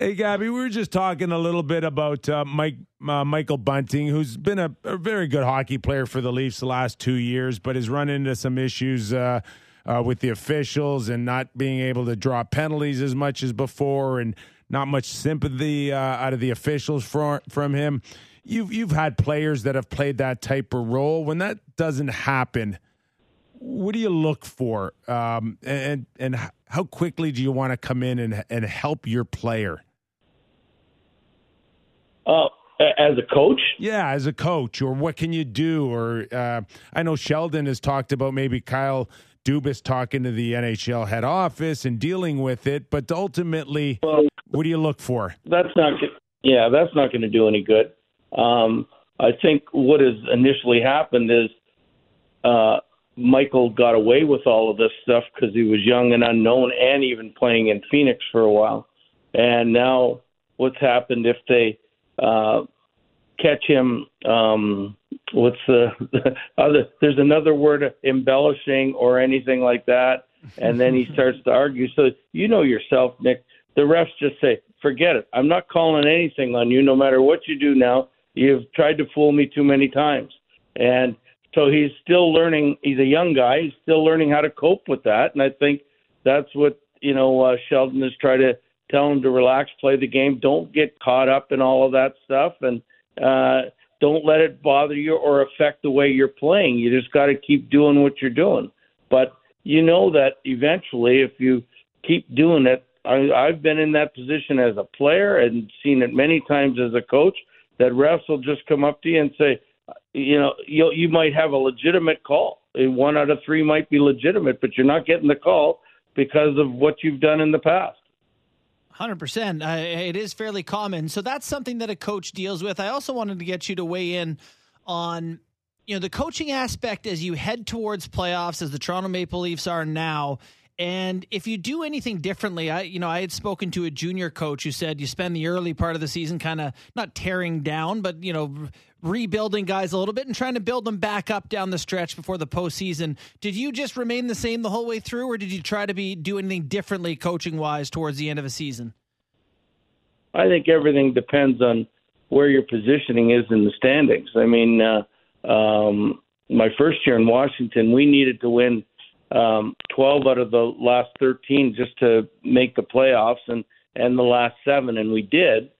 Hey, Gabby, we were just talking a little bit about Michael Bunting, who's been a very good hockey player for the Leafs the last 2 years, but has run into some issues with the officials and not being able to draw penalties as much as before and not much sympathy out of the officials from him. You've had players that have played that type of role. When that doesn't happen, what do you look for? And how quickly do you want to come in and help your player? As a coach? Yeah, as a coach. Or what can you do? Or I know Sheldon has talked about maybe Kyle Dubas talking to the NHL head office and dealing with it. But ultimately, what do you look for? That's not going to do any good. I think what has initially happened is Michael got away with all of this stuff because he was young and unknown and even playing in Phoenix for a while. And now what's happened if they catch him, there's another word, embellishing or anything like that, and then he starts to argue. So you know yourself, Nick, the refs just say, forget it. I'm not calling anything on you, no matter what you do now. You've tried to fool me too many times. And so he's still learning. He's a young guy. He's still learning how to cope with that. And I think that's what, you know, Sheldon is trying to tell him to relax, play the game. Don't get caught up in all of that stuff. And don't let it bother you or affect the way you're playing. You just got to keep doing what you're doing. But you know that eventually, if you keep doing it, I've been in that position as a player and seen it many times as a coach, that refs will just come up to you and say, you know, you might have a legitimate call. 1 out of 3 might be legitimate, but you're not getting the call because of what you've done in the past. 100%. It is fairly common. So that's something that a coach deals with. I also wanted to get you to weigh in on, you know, the coaching aspect as you head towards playoffs, as the Toronto Maple Leafs are now. And if you do anything differently, I had spoken to a junior coach who said you spend the early part of the season kind of not tearing down, but, you know, rebuilding guys a little bit and trying to build them back up down the stretch before the postseason. Did you just remain the same the whole way through, or did you try to do anything differently coaching wise towards the end of a season? I think everything depends on where your positioning is in the standings. I mean, my first year in Washington, we needed to win 12 out of the last 13 just to make the playoffs and the last 7, and we did.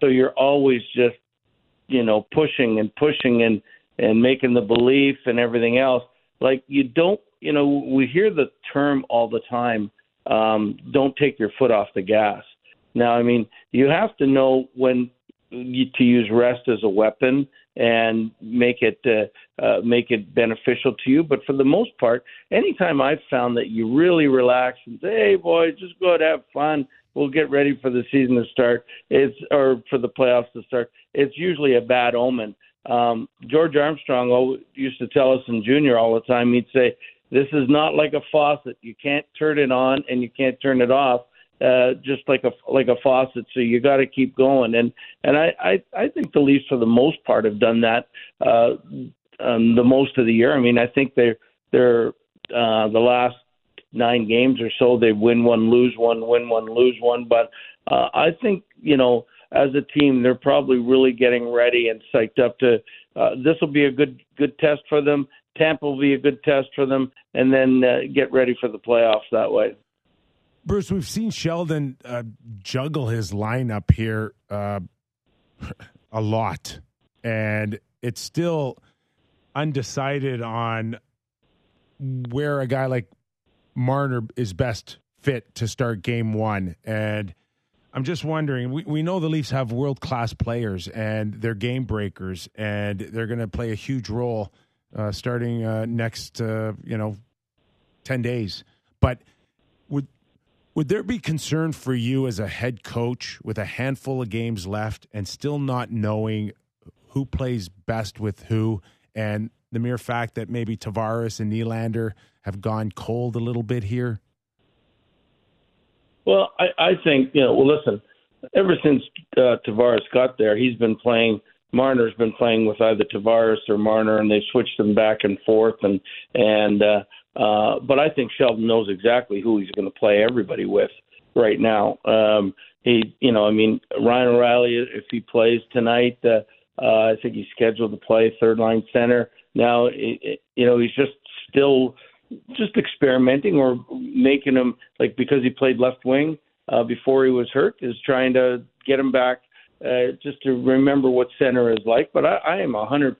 So you're always just, you know, pushing and making the belief and everything else. Like, you don't, you know, we hear the term all the time, don't take your foot off the gas. Now, I mean, you have to know when to use rest as a weapon and make it beneficial to you. But for the most part, anytime I've found that you really relax and say, hey, boys, just go out and have fun, we'll get ready for the season to start, or for the playoffs to start, it's usually a bad omen. George Armstrong used to tell us in junior all the time, he'd say, this is not like a faucet. You can't turn it on and you can't turn it off. Just like a faucet, so you got to keep going. And I think the Leafs, for the most part, have done that the most of the year. I mean, I think they're the last 9 games or so, they win one, lose one. But I think, you know, as a team, they're probably really getting ready and psyched up to this will be a good test for them. Tampa will be a good test for them, and then get ready for the playoffs that way. Bruce, we've seen Sheldon juggle his lineup here a lot, and it's still undecided on where a guy like Marner is best fit to start game one. And I'm just wondering, we know the Leafs have world-class players, and they're game breakers, and they're going to play a huge role starting next, 10 days. But would there be concern for you as a head coach with a handful of games left and still not knowing who plays best with who, and the mere fact that maybe Tavares and Nylander have gone cold a little bit here? Well, I think, listen, ever since Tavares got there, Marner's been playing with either Tavares or Marner, and they switched them back and forth. But I think Sheldon knows exactly who he's going to play everybody with right now. Ryan O'Reilly, if he plays tonight, I think he's scheduled to play third-line center. Now, he's just still just experimenting or making him, like, because he played left wing before he was hurt, is trying to get him back just to remember what center is like. But I am 100%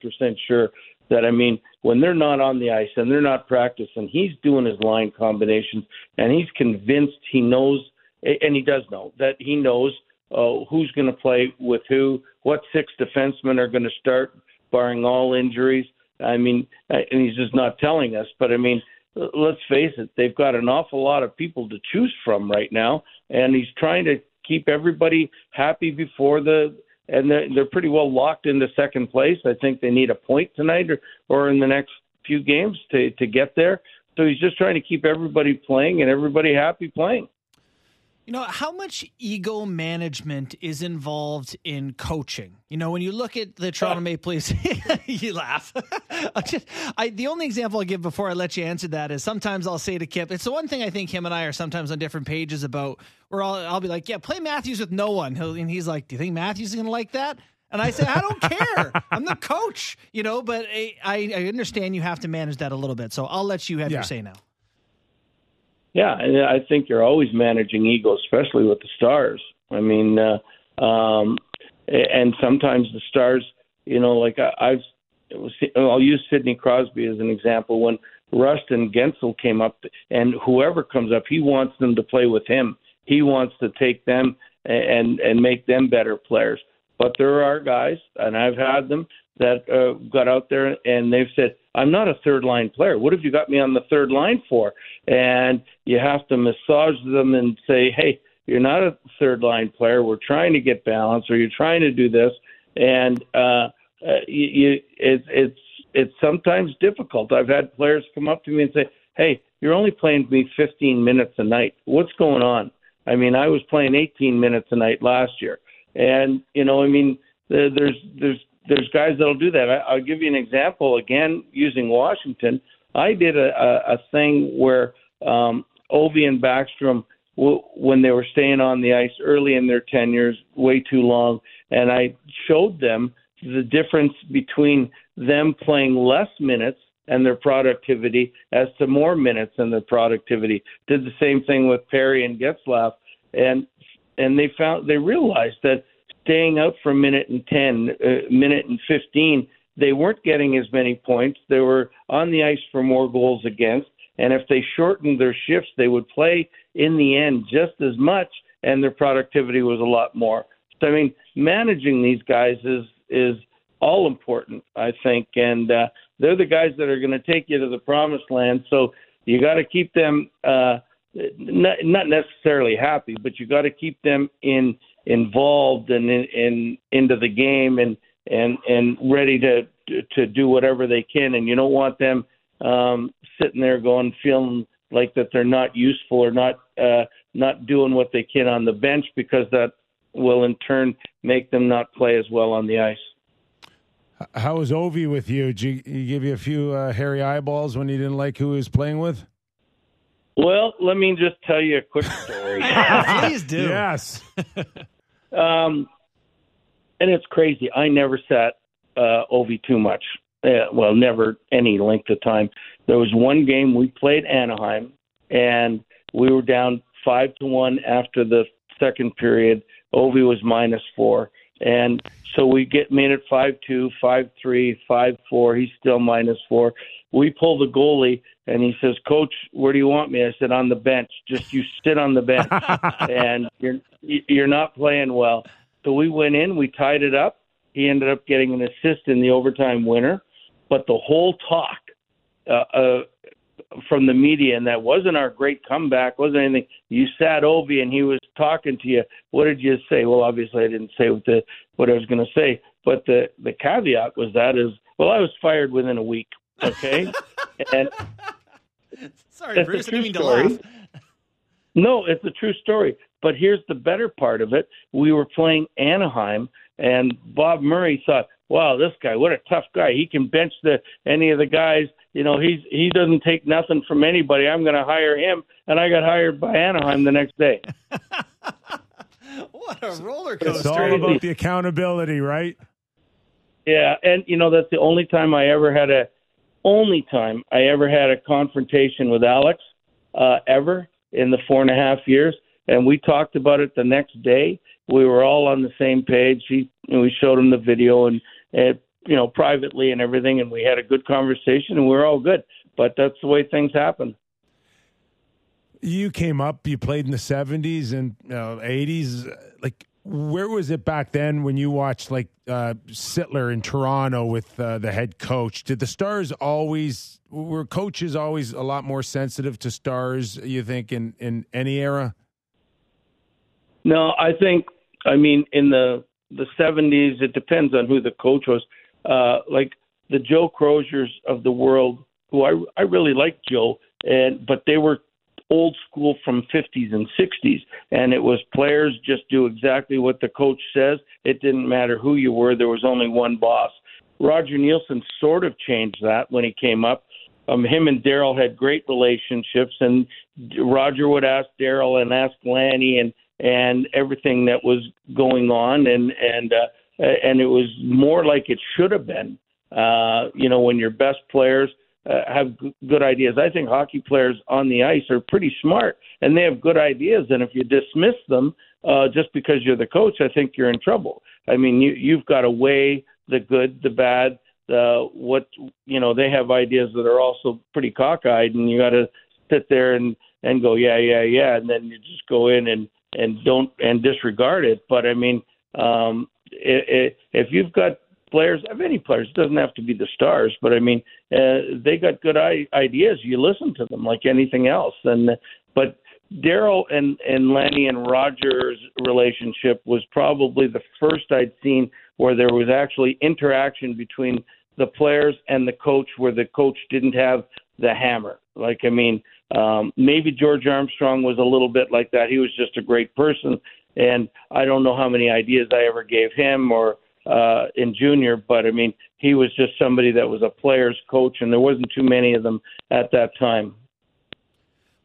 sure that, I mean, when they're not on the ice and they're not practicing, he's doing his line combinations, and he's convinced he knows, and he does know, that he knows who's going to play with who, what 6 defensemen are going to start, barring all injuries. I mean, and he's just not telling us. But, I mean, let's face it, they've got an awful lot of people to choose from right now, and he's trying to keep everybody happy and they're pretty well locked into second place. I think they need a point tonight or in the next few games to get there. So he's just trying to keep everybody playing and everybody happy playing. You know, how much ego management is involved in coaching? You know, when you look at the Toronto Maple Leafs, you laugh. The only example I'll give before I let you answer that is sometimes I'll say to Kip, it's the one thing I think him and I are sometimes on different pages about, where I'll be like, yeah, play Matthews with no one. And he's like, do you think Matthews is going to like that? And I say, I don't care. I'm the coach, you know, but I understand you have to manage that a little bit. So I'll let you have your say now. Yeah, and I think you're always managing ego, especially with the stars. I mean, and sometimes the stars, you know, like I'll use Sidney Crosby as an example. When Rust and Gensel came up, and whoever comes up, he wants them to play with him. He wants to take them and make them better players. But there are guys, and I've had them, that got out there and they've said, I'm not a third-line player. What have you got me on the third line for? And you have to massage them and say, hey, you're not a third-line player. We're trying to get balance, or you're trying to do this. And it's sometimes difficult. I've had players come up to me and say, hey, you're only playing me 15 minutes a night. What's going on? I mean, I was playing 18 minutes a night last year. And, you know, I mean, there's guys that'll do that. I'll give you an example again using Washington. I did a thing where Ovi and Backstrom, when they were staying on the ice early in their tenures, way too long, and I showed them the difference between them playing less minutes and their productivity as to more minutes and their productivity. Did the same thing with Perry and Getzlaf, and they realized that staying out for a minute and 10, minute and 15, they weren't getting as many points. They were on the ice for more goals against. And if they shortened their shifts, they would play in the end just as much, and their productivity was a lot more. So, I mean, managing these guys is all important, I think. And they're the guys that are going to take you to the promised land. So you got to keep them not necessarily happy, but you got to keep them involved and into the game and ready to do whatever they can, and you don't want them sitting there feeling like that they're not useful or not doing what they can on the bench, because that will in turn make them not play as well on the ice. How was Ovi with you? Did he give you a few hairy eyeballs when you didn't like who he was playing with? Well, let me just tell you a quick story. Please do. Yes. And it's crazy. I never sat Ovi too much. Well, never any length of time. There was one game we played Anaheim, and we were down 5-1 after the second period. Ovi was -4. And so we made it 5-2, 5-3, 5-4. He's still -4. We pull the goalie, and he says, Coach, where do you want me? I said, on the bench. Just you sit on the bench, and you're not playing well. So we went in. We tied it up. He ended up getting an assist in the overtime winner. But the whole talk from the media, and that wasn't our great comeback, wasn't anything. You sat Ovi, and he was talking to you. What did you say? Well, obviously I didn't say what I was going to say. But the caveat was I was fired within a week. Okay, and sorry, Bruce, I didn't mean to laugh. No, it's a true story. But here's the better part of it: we were playing Anaheim, and Bob Murray thought, "Wow, this guy, what a tough guy! He can bench any of the guys. You know, he doesn't take nothing from anybody. I'm going to hire him." And I got hired by Anaheim the next day. What a roller coaster! It's all about the accountability, right? Yeah, and you know that's the only time I ever had a confrontation with Alex ever in the 4.5 years. And we talked about it the next day. We were all on the same page. We showed him the video and you know, privately and everything. And we had a good conversation and we were all good. But that's the way things happen. You came up, you played in the 70s and 80s. Like, where was it back then when you watched Sittler in Toronto with the head coach? Did the stars were coaches always a lot more sensitive to stars, you think, in any era? No, in the 70s, it depends on who the coach was. Like the Joe Croziers of the world, who I really liked Joe, but they were old school from 50s and 60s, and it was players just do exactly what the coach says. It didn't matter who you were. There was only one boss. Roger Nielsen sort of changed that when he came up. Him and Darryl had great relationships, and Roger would ask Darryl and ask Lanny and everything that was going on, and it was more like it should have been. When your best players have good ideas. I think hockey players on the ice are pretty smart, and they have good ideas. And if you dismiss them just because you're the coach, I think you're in trouble. I mean, you've got to weigh the good, the bad, they have ideas that are also pretty cockeyed, and you got to sit there and go, yeah, and then you just go in and disregard it. But I mean, if you've got players, of any players, it doesn't have to be the stars, but I mean, they got good ideas. You listen to them like anything else. But Darryl and Lanny and Roger's relationship was probably the first I'd seen where there was actually interaction between the players and the coach, where the coach didn't have the hammer. Like, I mean, maybe George Armstrong was a little bit like that. He was just a great person, and I don't know how many ideas I ever gave him or in junior, but I mean, he was just somebody that was a player's coach, and there wasn't too many of them at that time.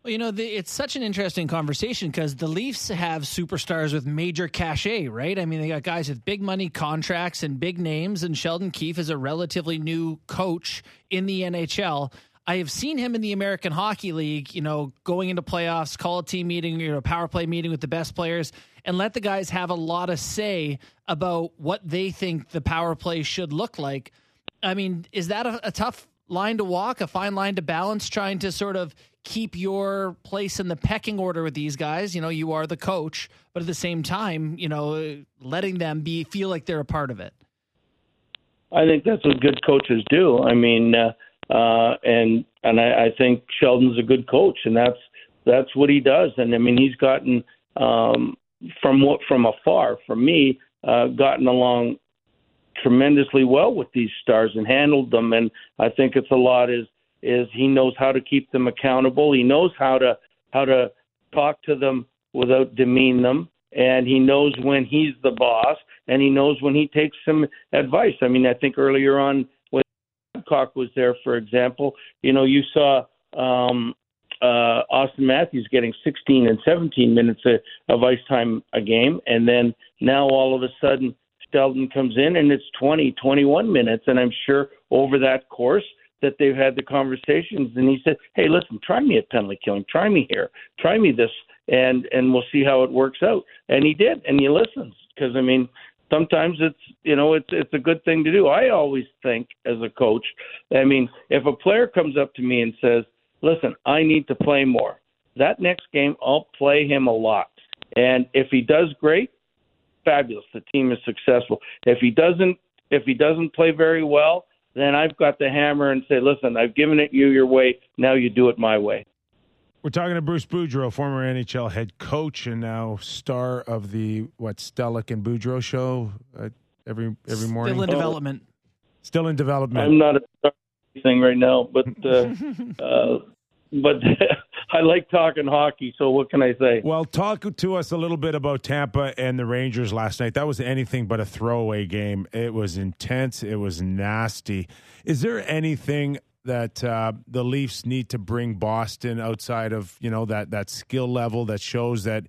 Well, it's such an interesting conversation because the Leafs have superstars with major cachet, right? I mean, they got guys with big money contracts and big names, and Sheldon Keefe is a relatively new coach in the NHL. I have seen him in the American Hockey League, going into playoffs, call a team meeting, power play meeting with the best players, and let the guys have a lot of say about what they think the power play should look like. I mean, is that a tough line to walk, a fine line to balance, trying to sort of keep your place in the pecking order with these guys? You are the coach, but at the same time, letting them feel like they're a part of it. I think that's what good coaches do. I mean, I think Sheldon's a good coach, and that's what he does. And I mean, he's gotten from afar, from me, gotten along tremendously well with these stars and handled them. And I think it's a lot is he knows how to keep them accountable. He knows how to talk to them without demean them. And he knows when he's the boss, and he knows when he takes some advice. I mean, I think earlier on, Cock was there, for example. You saw Austin Matthews getting 16 and 17 minutes of ice time a game, and then now all of a sudden Sheldon comes in and it's 20, 21 minutes, and I'm sure over that course that they've had the conversations, and he said, hey, listen, try me at penalty killing, try me here, try me this, and we'll see how it works out. And he did, and he listens, because I mean, sometimes it's a good thing to do. I always think as a coach, I mean, if a player comes up to me and says, listen, I need to play more, that next game I'll play him a lot. And if he does great, fabulous, the team is successful. If he doesn't play very well, then I've got the hammer and say, listen, I've given it you your way, now you do it my way. We're talking to Bruce Boudreau, former NHL head coach and now star of the Stellick and Boudreau show every morning. Still in development. I'm not a star thing right now, but I like talking hockey. So what can I say? Well, talk to us a little bit about Tampa and the Rangers last night. That was anything but a throwaway game. It was intense. It was nasty. Is there anything that the Leafs need to bring Boston outside of, that skill level that shows that,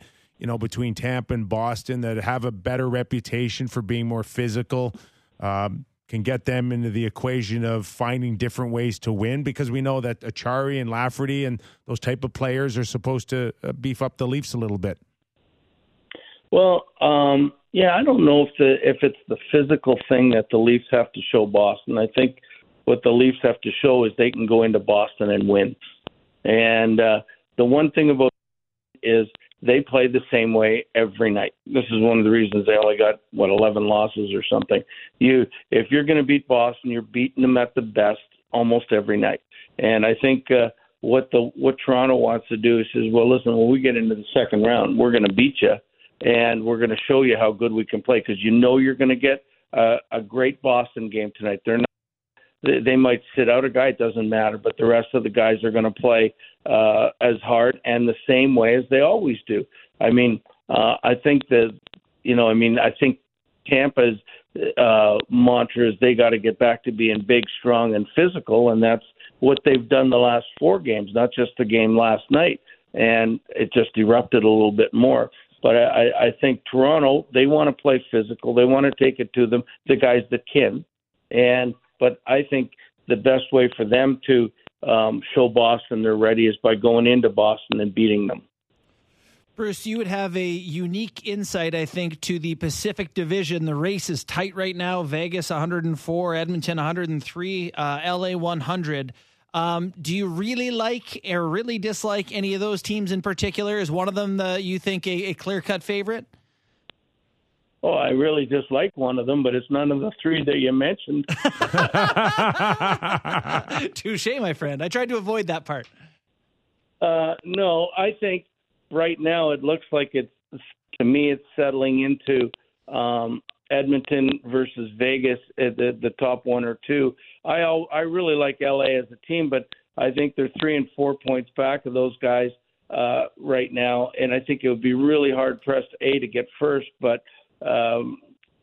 between Tampa and Boston, that have a better reputation for being more physical, can get them into the equation of finding different ways to win? Because we know that Acciari and Lafferty and those type of players are supposed to beef up the Leafs a little bit. Well, I don't know if it's the physical thing that the Leafs have to show Boston. I think what the Leafs have to show is they can go into Boston and win. And the one thing about is they play the same way every night. This is one of the reasons they only got 11 losses or something. If you're going to beat Boston, you're beating them at the best almost every night. And I think what Toronto wants to do is says, well, listen, when we get into the second round, we're going to beat you, and we're going to show you how good we can play, because you're going to get a great Boston game tonight. They're not They might sit out a guy, it doesn't matter, but the rest of the guys are going to play as hard and the same way as they always do. I mean, I think Tampa's mantra is they got to get back to being big, strong, and physical, and that's what they've done the last four games, not just the game last night, and it just erupted a little bit more. But I think Toronto, they want to play physical. They want to take it to them, the guys that can. But I think the best way for them to show Boston they're ready is by going into Boston and beating them. Bruce, you would have a unique insight, I think, to the Pacific Division. The race is tight right now. Vegas 104, Edmonton 103, LA 100. Do you really like or really dislike any of those teams in particular? Is one of them you think a clear-cut favorite? Oh, I really dislike one of them, but it's none of the three that you mentioned. Touché, my friend. I tried to avoid that part. No, I think right now, it looks like it's settling into Edmonton versus Vegas at the top one or two. I really like LA as a team, but I think they're 3 and 4 points back of those guys right now, and I think it would be really hard pressed to get first. But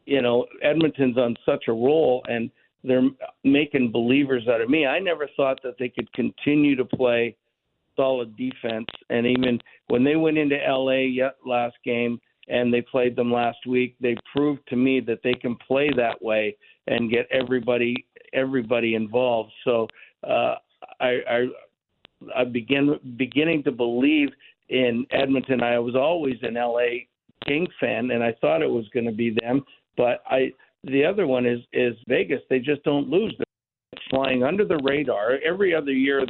Edmonton's on such a roll, and they're making believers out of me. I never thought that they could continue to play solid defense, and even when they went into LA last game and they played them last week, they proved to me that they can play that way and get everybody involved. So I beginning to believe in Edmonton. I was always an LA King fan, and I thought it was going to be them, but the other one is Vegas. They just don't lose. They're flying under the radar. Every other year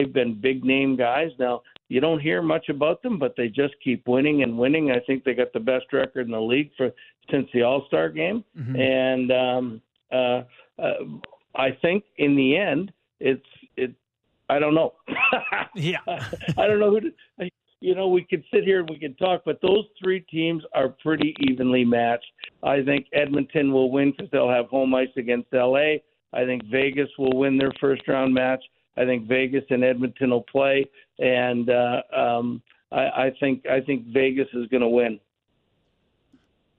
they've been big-name guys. Now, you don't hear much about them, but they just keep winning and winning. I think they got the best record in the league since the All-Star game. Mm-hmm. And I think in the end, I don't know. Yeah. I don't know we could sit here and we could talk, but those three teams are pretty evenly matched. I think Edmonton will win because they'll have home ice against L.A. I think Vegas will win their first-round match. I think Vegas and Edmonton will play, and I think Vegas is going to win.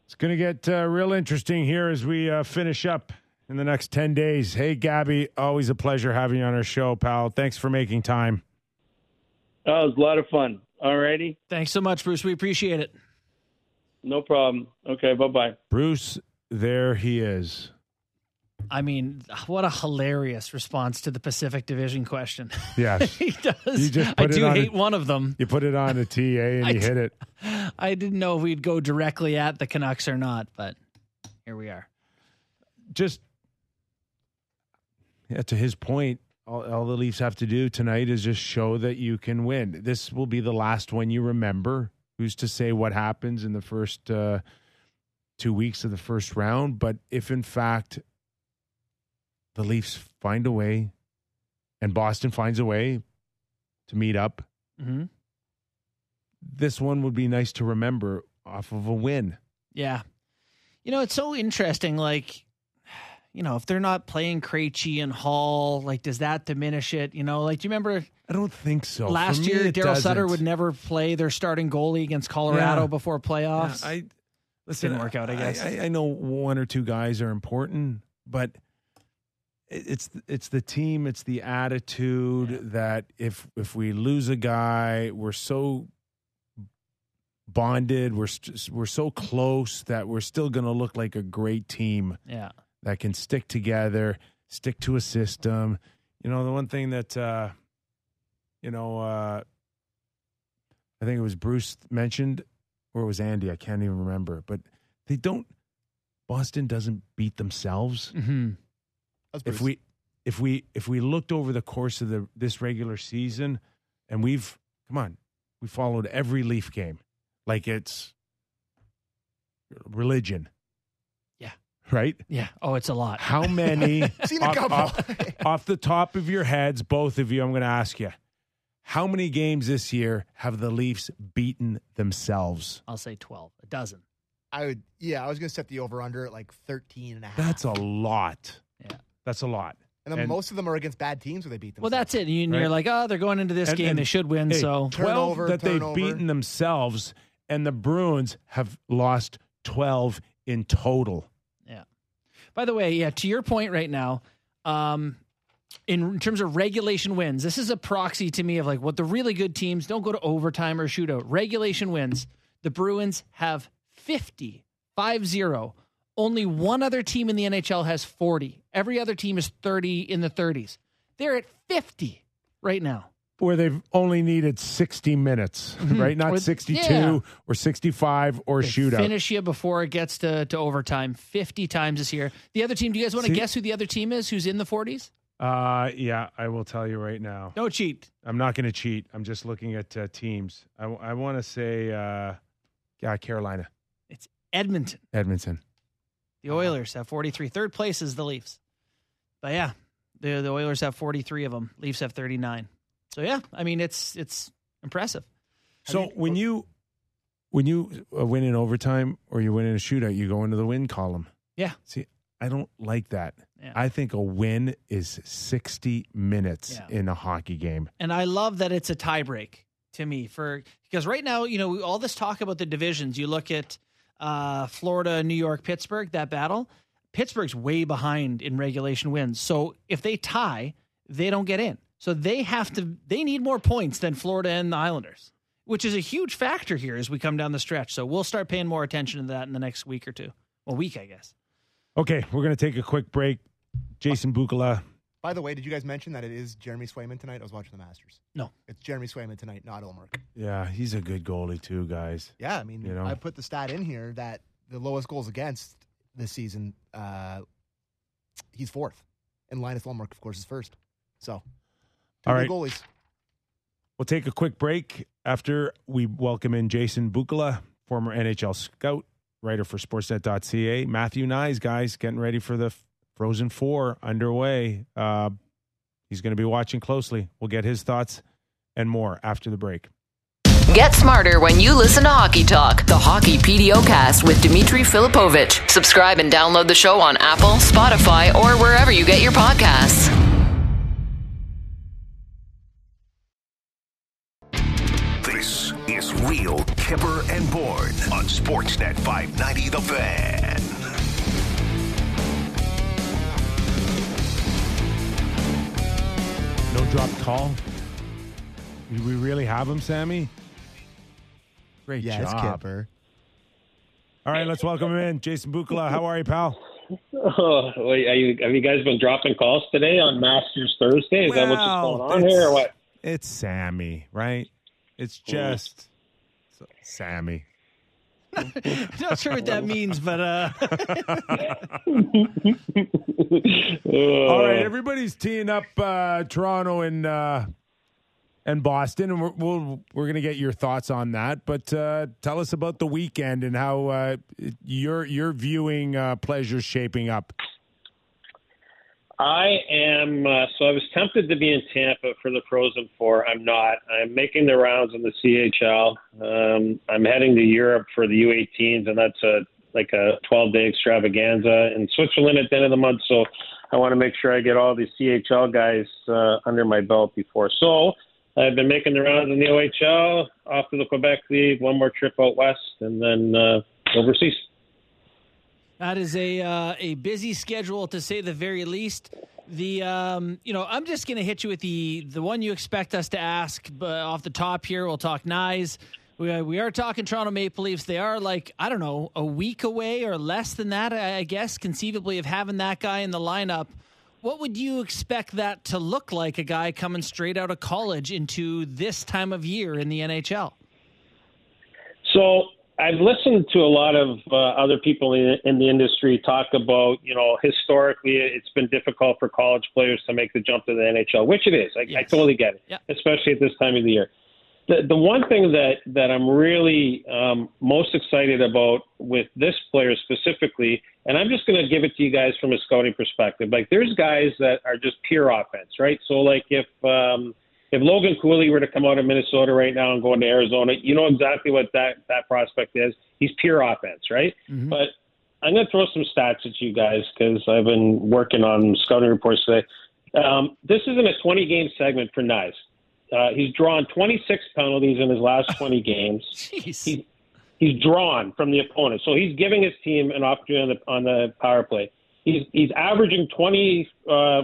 It's going to get real interesting here as we finish up in the next 10 days. Hey, Gabby, always a pleasure having you on our show, pal. Thanks for making time. Oh, it was a lot of fun. All righty. Thanks so much, Bruce. We appreciate it. No problem. Okay, bye-bye. Bruce, there he is. I mean, what a hilarious response to the Pacific Division question. Yes. He does. I do hate one of them. You put it on a TA and you hit it. I didn't know if we'd go directly at the Canucks or not, but here we are. To his point, all the Leafs have to do tonight is just show that you can win. This will be the last one you remember. Who's to say what happens in the first 2 weeks of the first round? But if, in fact, the Leafs find a way, and Boston finds a way to meet up. Mm-hmm. This one would be nice to remember off of a win. Yeah. It's so interesting. If they're not playing Krejci and Hall, does that diminish it? Do you remember? I don't think so. Last year, Daryl Sutter would never play their starting goalie against Colorado before playoffs. Yeah, didn't work out, I guess. I know one or two guys are important, but It's the team, it's the attitude that if we lose a guy, we're so bonded, we're so close that we're still going to look like a great team. Yeah, that can stick together, stick to a system. The one thing that I think it was Bruce mentioned, or it was Andy, I can't even remember, but Boston doesn't beat themselves. Mm-hmm. If we looked over the course of this regular season, and we followed every Leaf game like it's religion. Yeah. Right? Yeah. Oh, it's a lot. How many seen a couple. Off the top of your heads, both of you, I'm going to ask you, how many games this year have the Leafs beaten themselves? I'll say 12, a dozen. I was going to set the over under at 13 and a half. That's a lot. Yeah. That's a lot. And most of them are against bad teams where they beat themselves. Well, that's it. And you're like, oh, they're going into this game. They should win. Hey, so 12 turnovers. They've beaten themselves, and the Bruins have lost 12 in total. Yeah. By the way, yeah, to your point right now, in terms of regulation wins, this is a proxy to me of like what the really good teams don't go to overtime or shootout. Regulation wins. The Bruins have 50. Only one other team in the NHL has 40. Every other team is 30 in the 30s. They're at 50 right now. Where they've only needed 60 minutes, right? Not 62 or 65 or shootout. Finish you before it gets to overtime 50 times this year. The other team, do you guys want to guess who the other team is who's in the 40s? Yeah, I will tell you right now. Don't cheat. I'm not going to cheat. I'm just looking at teams. I want to say Carolina. It's Edmonton. The Oilers have 43. Third place is the Leafs. But, yeah, the Oilers have 43 of them. Leafs have 39. So, yeah, I mean, it's impressive. So, when you win in overtime or you win in a shootout, you go into the win column. Yeah. See, I don't like that. Yeah. I think a win is 60 minutes in a hockey game. And I love that it's a tiebreak to me. Because right now, you know, all this talk about the divisions, you look at Florida, New York, Pittsburgh, that battle. Pittsburgh's way behind in regulation wins. So if they tie, they don't get in. So they need more points than Florida and the Islanders, which is a huge factor here as we come down the stretch. So we'll start paying more attention to that in the next week or two. Well, week, I guess. Okay, we're going to take a quick break. Jason Bukala. By the way, did you guys mention that it is Jeremy Swayman tonight? I was watching the Masters. No. It's Jeremy Swayman tonight, not Ullmark. Yeah, he's a good goalie too, guys. Yeah, I mean, I put the stat in here that the lowest goals against this season, he's fourth. And Linus Ullmark, of course, is first. So, two good goalies. We'll take a quick break after we welcome in Jason Bukala, former NHL scout, writer for Sportsnet.ca. Matthew Knies, guys, getting ready for the Frozen Four underway. He's going to be watching closely. We'll get his thoughts and more after the break. Get smarter when you listen to Hockey Talk, the Hockey PDOcast with Dmitry Filipovich. Subscribe and download the show on Apple, Spotify, or wherever you get your podcasts. This is Real Kipper and Bourne on Sportsnet 590 The Fan. Drop call. Did we really have him, Sammy? Great job. Kipper. All right, let's welcome him in. Jason Bukala, how are you, pal? Oh, wait, have you guys been dropping calls today on Masters Thursday? Is that what's going on here or what? It's Sammy, right? It's just Sammy. Not sure what that means, but all right, everybody's teeing up Toronto and Boston, and we're going to get your thoughts on that. But tell us about the weekend and how your viewing pleasure's shaping up. I am so I was tempted to be in Tampa for the Frozen Four. I'm not. I'm making the rounds in the CHL. I'm heading to Europe for the U18s, and that's a 12-day extravaganza in Switzerland at the end of the month. So I want to make sure I get all these CHL guys under my belt before. So I've been making the rounds in the OHL, off to the Quebec League, one more trip out west, and then overseas. That is a busy schedule, to say the very least. The I'm just going to hit you with the one you expect us to ask off the top here. We'll talk Knies. We are talking Toronto Maple Leafs. They are a week away or less than that, I guess, conceivably, of having that guy in the lineup. What would you expect that to look like, a guy coming straight out of college into this time of year in the NHL? So I've listened to a lot of other people in the industry talk about, historically it's been difficult for college players to make the jump to the NHL, which it is. I totally get it, especially at this time of the year. The one thing that I'm really most excited about with this player specifically, and I'm just going to give it to you guys from a scouting perspective, there's guys that are just pure offense, right? So if Logan Cooley were to come out of Minnesota right now and go into Arizona, you know exactly what that prospect is. He's pure offense, right? Mm-hmm. But I'm going to throw some stats at you guys because I've been working on scouting reports today. This isn't a 20-game segment for Knies. He's drawn 26 penalties in his last 20 games. He's drawn from the opponent, so he's giving his team an opportunity on the power play. He's averaging he's got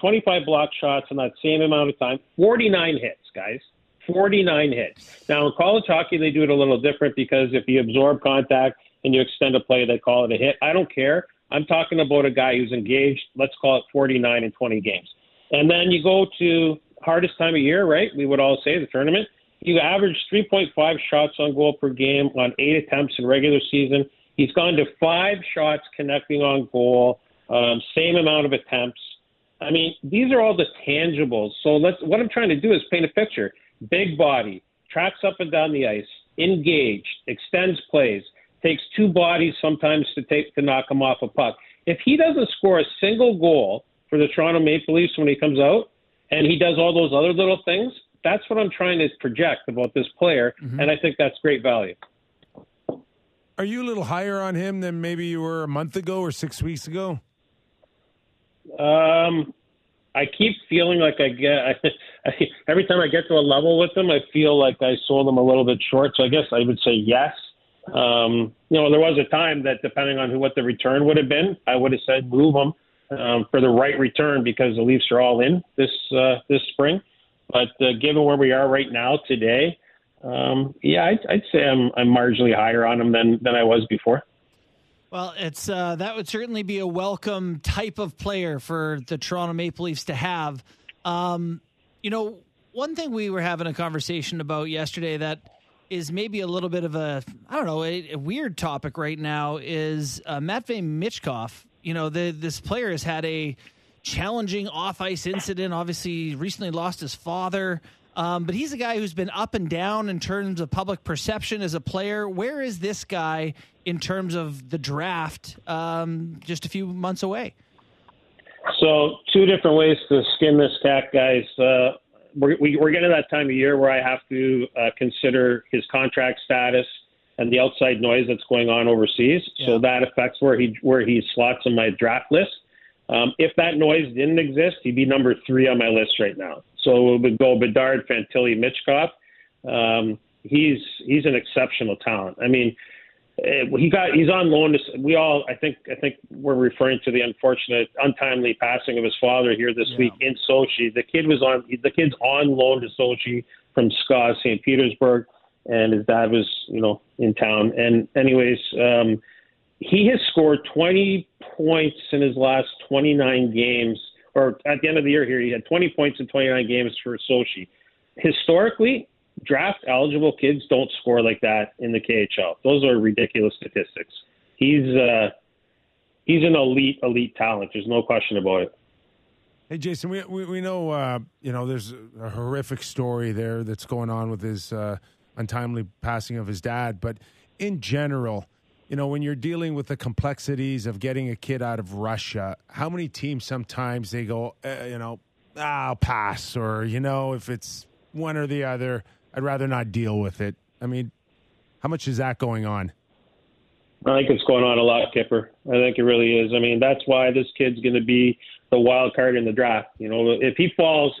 25 block shots in that same amount of time. 49 hits, guys. 49 hits. Now, in college hockey, they do it a little different because if you absorb contact and you extend a play, they call it a hit. I don't care. I'm talking about a guy who's engaged. Let's call it 49 in 20 games. And then you go to hardest time of year, right? We would all say the tournament. You average 3.5 shots on goal per game on 8 attempts in regular season. He's gone to 5 shots connecting on goal, same amount of attempts. I mean, these are all the tangibles. So what I'm trying to do is paint a picture. Big body, tracks up and down the ice, engaged, extends plays, takes 2 bodies sometimes to knock him off a puck. If he doesn't score a single goal for the Toronto Maple Leafs when he comes out and he does all those other little things, that's what I'm trying to project about this player, and I think that's great value. Are you a little higher on him than maybe you were a month ago or 6 weeks ago? I keep feeling like every time I get to a level with them, I feel like I sold them a little bit short. So I guess I would say yes. There was a time that depending on what the return would have been, I would have said move them for the right return because the Leafs are all in this spring. But given where we are right now today, I'd say I'm marginally higher on them than I was before. Well, it's that would certainly be a welcome type of player for the Toronto Maple Leafs to have. One thing we were having a conversation about yesterday that is maybe a little bit of a weird topic right now is Matvei Michkov. This player has had a challenging off-ice incident. Obviously, recently lost his father. But he's a guy who's been up and down in terms of public perception as a player. Where is this guy in terms of the draft just a few months away? So 2 different ways to skin this cat, guys. We're getting to that time of year where I have to consider his contract status and the outside noise that's going on overseas. Yeah. So that affects where he slots in my draft list. If that noise didn't exist, he'd be number 3 on my list right now. So it would go Bedard, Fantilli, Michkov. He's an exceptional talent. I mean, he's on loan. I think we're referring to the unfortunate, untimely passing of his father here this week in Sochi. The kid's on loan to Sochi from SKA St. Petersburg, and his dad was in town. And anyways, he has scored 20 points in his last 29 games. Or at the end of the year here, he had 20 points in 29 games for Sochi. Historically, draft-eligible kids don't score like that in the KHL. Those are ridiculous statistics. He's an elite talent. There's no question about it. Hey, Jason, we know there's a horrific story there that's going on with his untimely passing of his dad. But in general, when you're dealing with the complexities of getting a kid out of Russia, how many teams sometimes they go, I'll pass, or, if it's one or the other, I'd rather not deal with it. I mean, how much is that going on? I think it's going on a lot, Kipper. I think it really is. I mean, that's why this kid's going to be the wild card in the draft. If he falls,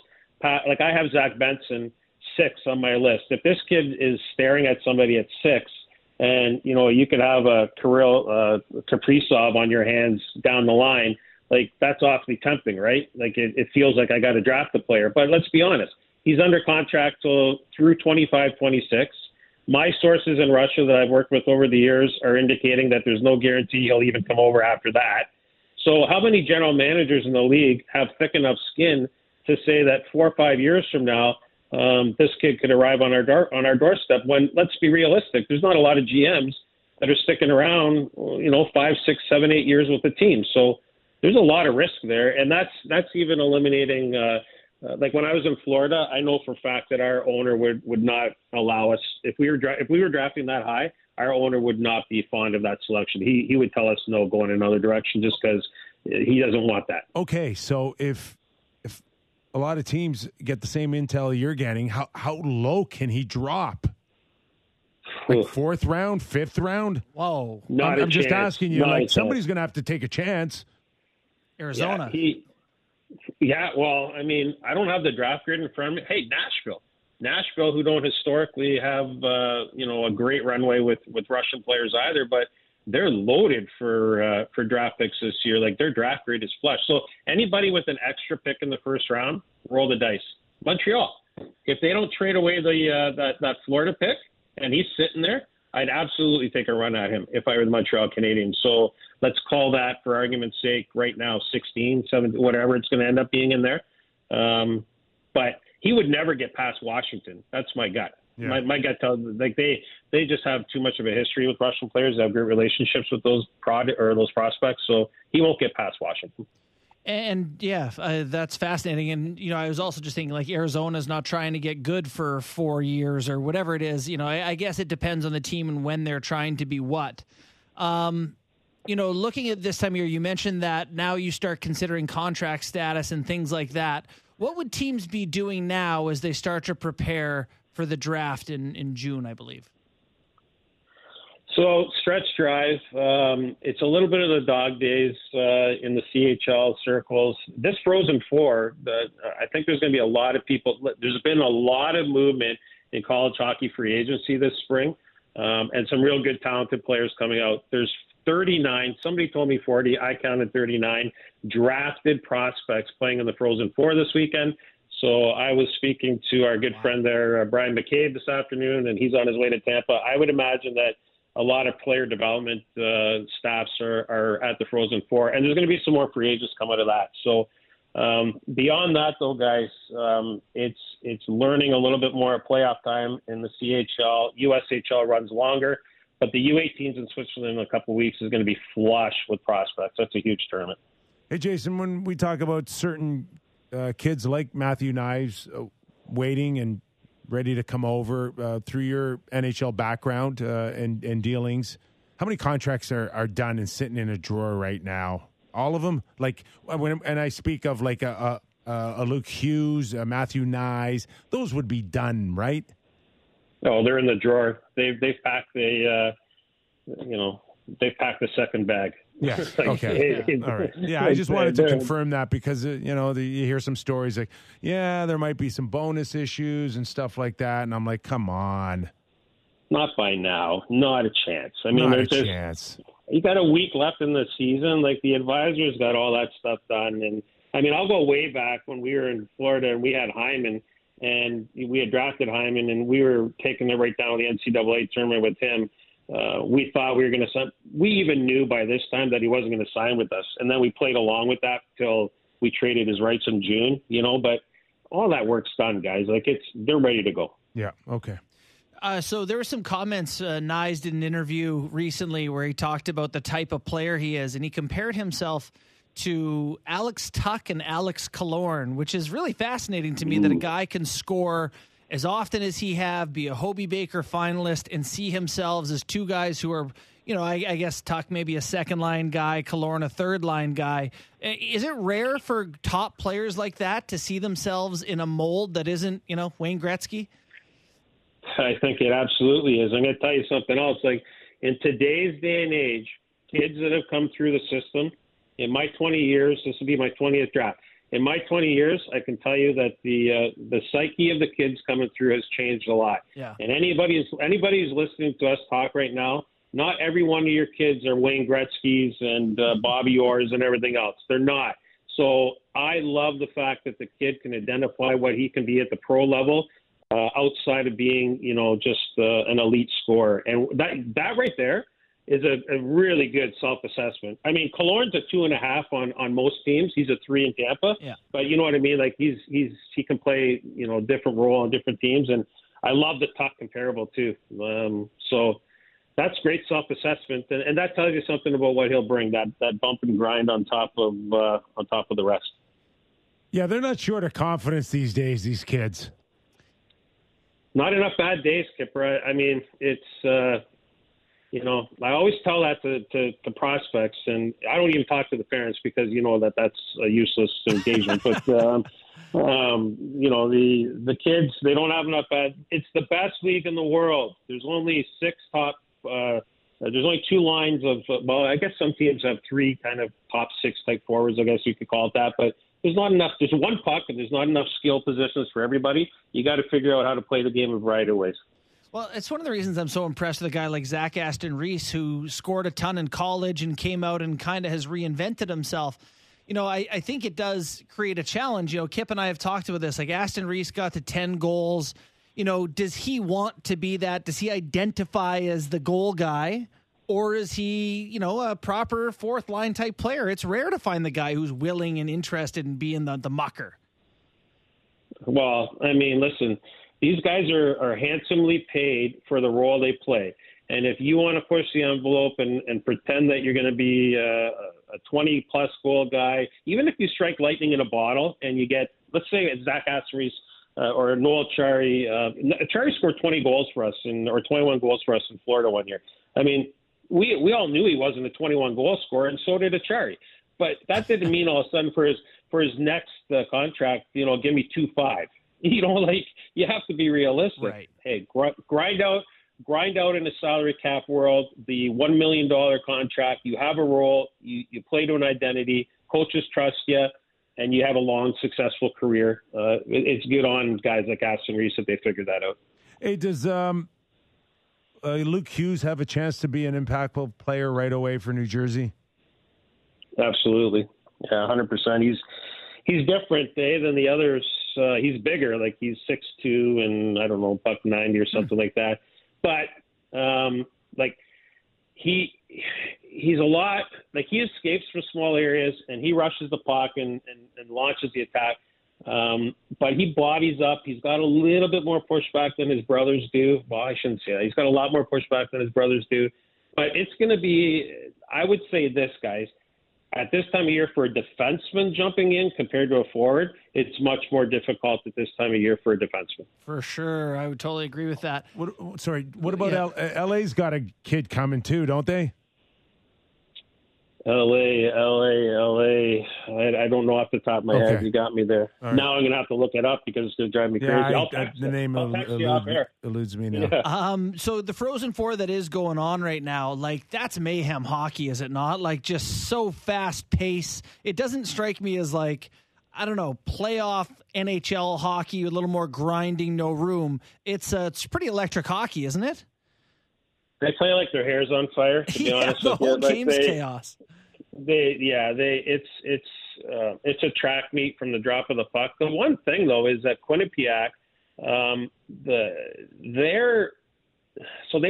like I have Zach Benson 6 on my list. If this kid is staring at somebody at 6, and, you could have a Kirill Kaprizov on your hands down the line. Like, that's awfully tempting, right? Like, it feels like I got to draft the player. But let's be honest. He's under contract through 25-26. My sources in Russia that I've worked with over the years are indicating that there's no guarantee he'll even come over after that. So how many general managers in the league have thick enough skin to say that 4 or 5 years from now, this kid could arrive on our doorstep when, let's be realistic, there's not a lot of GMs that are sticking around, 5, 6, 7, 8 years with the team. So there's a lot of risk there. And that's even eliminating, like when I was in Florida, I know for a fact that our owner would not allow us, if we were drafting that high, our owner would not be fond of that selection. He would tell us no, go in another direction just because he doesn't want that. Okay. So if a lot of teams get the same intel you're getting, how low can he drop? Like 4th round, 5th round? Whoa. I'm just asking you, somebody's going to have to take a chance. Arizona. Yeah, he, Yeah, well, I mean, I don't have the draft grid in front of me. Hey, Nashville, who don't historically have, a great runway with Russian players either, but they're loaded for draft picks this year. Like, their draft grid is flush. So anybody with an extra pick in the first round, roll the dice. Montreal, if they don't trade away that Florida pick and he's sitting there, I'd absolutely take a run at him if I were the Montreal Canadiens. So let's call that, for argument's sake, right now 16, 17, whatever it's going to end up being in there. But he would never get past Washington. That's my gut. Yeah. My gut tells me, like, they just have too much of a history with Russian players. They have great relationships with those prospects. So he won't get past Washington. And yeah, that's fascinating. And, I was also just thinking, like, Arizona's not trying to get good for 4 years or whatever it is. I guess it depends on the team and when they're trying to be what. Looking at this time of year, you mentioned that now you start considering contract status and things like that. What would teams be doing now as they start to prepare for the draft in June, I believe? So stretch drive, it's a little bit of the dog days in the CHL circles. This Frozen Four, I think there's going to be a lot of people. There's been a lot of movement in college hockey free agency this spring, and some real good talented players coming out. There's 39, somebody told me 40, I counted 39, drafted prospects playing in the Frozen Four this weekend. So I was speaking to our good friend there, Brian McCabe, this afternoon, and he's on his way to Tampa. I would imagine that a lot of player development staffs are at the Frozen Four, and there's going to be some more free agents come out of that. So beyond that, though, guys, it's learning a little bit more at playoff time in the CHL. USHL runs longer, but the U18s in Switzerland in a couple of weeks is going to be flush with prospects. That's a huge tournament. Hey, Jason, when we talk about certain kids like Matthew Knies waiting and ready to come over through your NHL background and dealings, how many contracts are done and sitting in a drawer right now? All of them? Like, when I speak of like a Luke Hughes, a Matthew Knies, those would be done, right? No, they're in the drawer. They've packed the second bag. Yeah. Like, okay. Yeah. All right. Yeah, I just wanted to confirm that because, you hear some stories like, yeah, there might be some bonus issues and stuff like that. And I'm like, come on. Not by now. Not a chance. I mean, there's a chance. You got a week left in the season. Like, the advisors got all that stuff done. And, I mean, I'll go way back when we were in Florida and we had Hyman and we had drafted Hyman and we were taking it right down to the NCAA tournament with him. We thought we were going to sign. We even knew by this time that he wasn't going to sign with us. And then we played along with that till we traded his rights in June, but all that work's done, guys. Like, they're ready to go. Yeah. Okay. So there were some comments. Knies did an interview recently where he talked about the type of player he is, and he compared himself to Alex Tuck and Alex Klorin, which is really fascinating to me that a guy can score as often as he have, be a Hobey Baker finalist, and see himselves as two guys who are, I guess Tuck maybe a second-line guy, Klorin a third-line guy. Is it rare for top players like that to see themselves in a mold that isn't, Wayne Gretzky? I think it absolutely is. I'm going to tell you something else. Like, in today's day and age, kids that have come through the system, in my 20 years, this will be my 20th draft, in my 20 years, I can tell you that the psyche of the kids coming through has changed a lot. Yeah. And anybody who's listening to us talk right now, not every one of your kids are Wayne Gretzky's and Bobby Orr's and everything else. They're not. So I love the fact that the kid can identify what he can be at the pro level outside of being, just an elite scorer. And that right there is a really good self-assessment. I mean, Klorin's a 2.5 on most teams. He's a 3 in Tampa. Yeah. But you know what I mean? Like, he can play, different role on different teams. And I love the top comparable too. So that's great self-assessment. And that tells you something about what he'll bring, that bump and grind on top of the rest. Yeah. They're not short of confidence these days, these kids. Not enough bad days, Kipper. I mean, it's, I always tell that to prospects, and I don't even talk to the parents because that's a useless engagement. But the kids, they don't have enough bad. It's the best league in the world. There's only 6 top. There's only 2 lines of. Well, I guess some teams have 3 kind of top 6 type forwards. I guess you could call it that. But There's not enough. There's one puck, and there's not enough skill positions for everybody. You got to figure out how to play the game in a variety of ways. Well, it's one of the reasons I'm so impressed with a guy like Zach Aston Reese, who scored a ton in college and came out and kind of has reinvented himself. You know, I think it does create a challenge. You know, Kip and I have talked about this. Like, Aston Reese got to 10 goals. You know, does he want to be that? Does he identify as the goal guy? Or is he, you know, a proper fourth line type player? It's rare to find the guy who's willing and interested in being the mucker. Well, I mean, listen, these guys are handsomely paid for the role they play. And if you want to push the envelope and pretend that you're going to be a 20-plus goal guy, even if you strike lightning in a bottle and you get, let's say it's Zach Aston Reese or Noel Acciari. Acciari scored 20 goals for us or 21 goals for us in Florida one year. I mean, we all knew he wasn't a 21-goal scorer, and so did Acciari. But that didn't mean all of a sudden for his next contract, you know, give me 2.5. You know, like, you have to be realistic. Right. Hey, grind out in the salary cap world, the $1 million contract. You have a role. You play to an identity. Coaches trust you, and you have a long, successful career. It's good on guys like Aston Reese if they figure that out. Hey, does Luke Hughes have a chance to be an impactful player right away for New Jersey? Absolutely. Yeah, 100%. He's different, than the others. He's bigger. Like, he's 6'2", and I don't know, $190 or something like that. But, like, he's a lot – like, he escapes from small areas, and he rushes the puck and launches the attack. But he bodies up. He's got a little bit more pushback than his brothers do. Well, I shouldn't say that. He's got a lot more pushback than his brothers do. But it's going to be – I would say this, guys. At this time of year for a defenseman jumping in compared to a forward, it's much more difficult at this time of year for a defenseman. For sure. I would totally agree with that. What about LA's got a kid coming too, don't they? LA. I don't know off the top of my head. You got me there. Right. Now I'm going to have to look it up because it's going to drive me crazy. The name eludes me now. Yeah. So the Frozen Four that is going on right now, like, that's mayhem hockey, is it not? Like, just so fast pace. It doesn't strike me as, like, I don't know, playoff NHL hockey, a little more grinding, no room. It's pretty electric hockey, isn't it? They play like their hair's on fire, to be honest with you. The whole game's chaos. It's a track meet from the drop of the puck. The one thing, though, is that Quinnipiac, they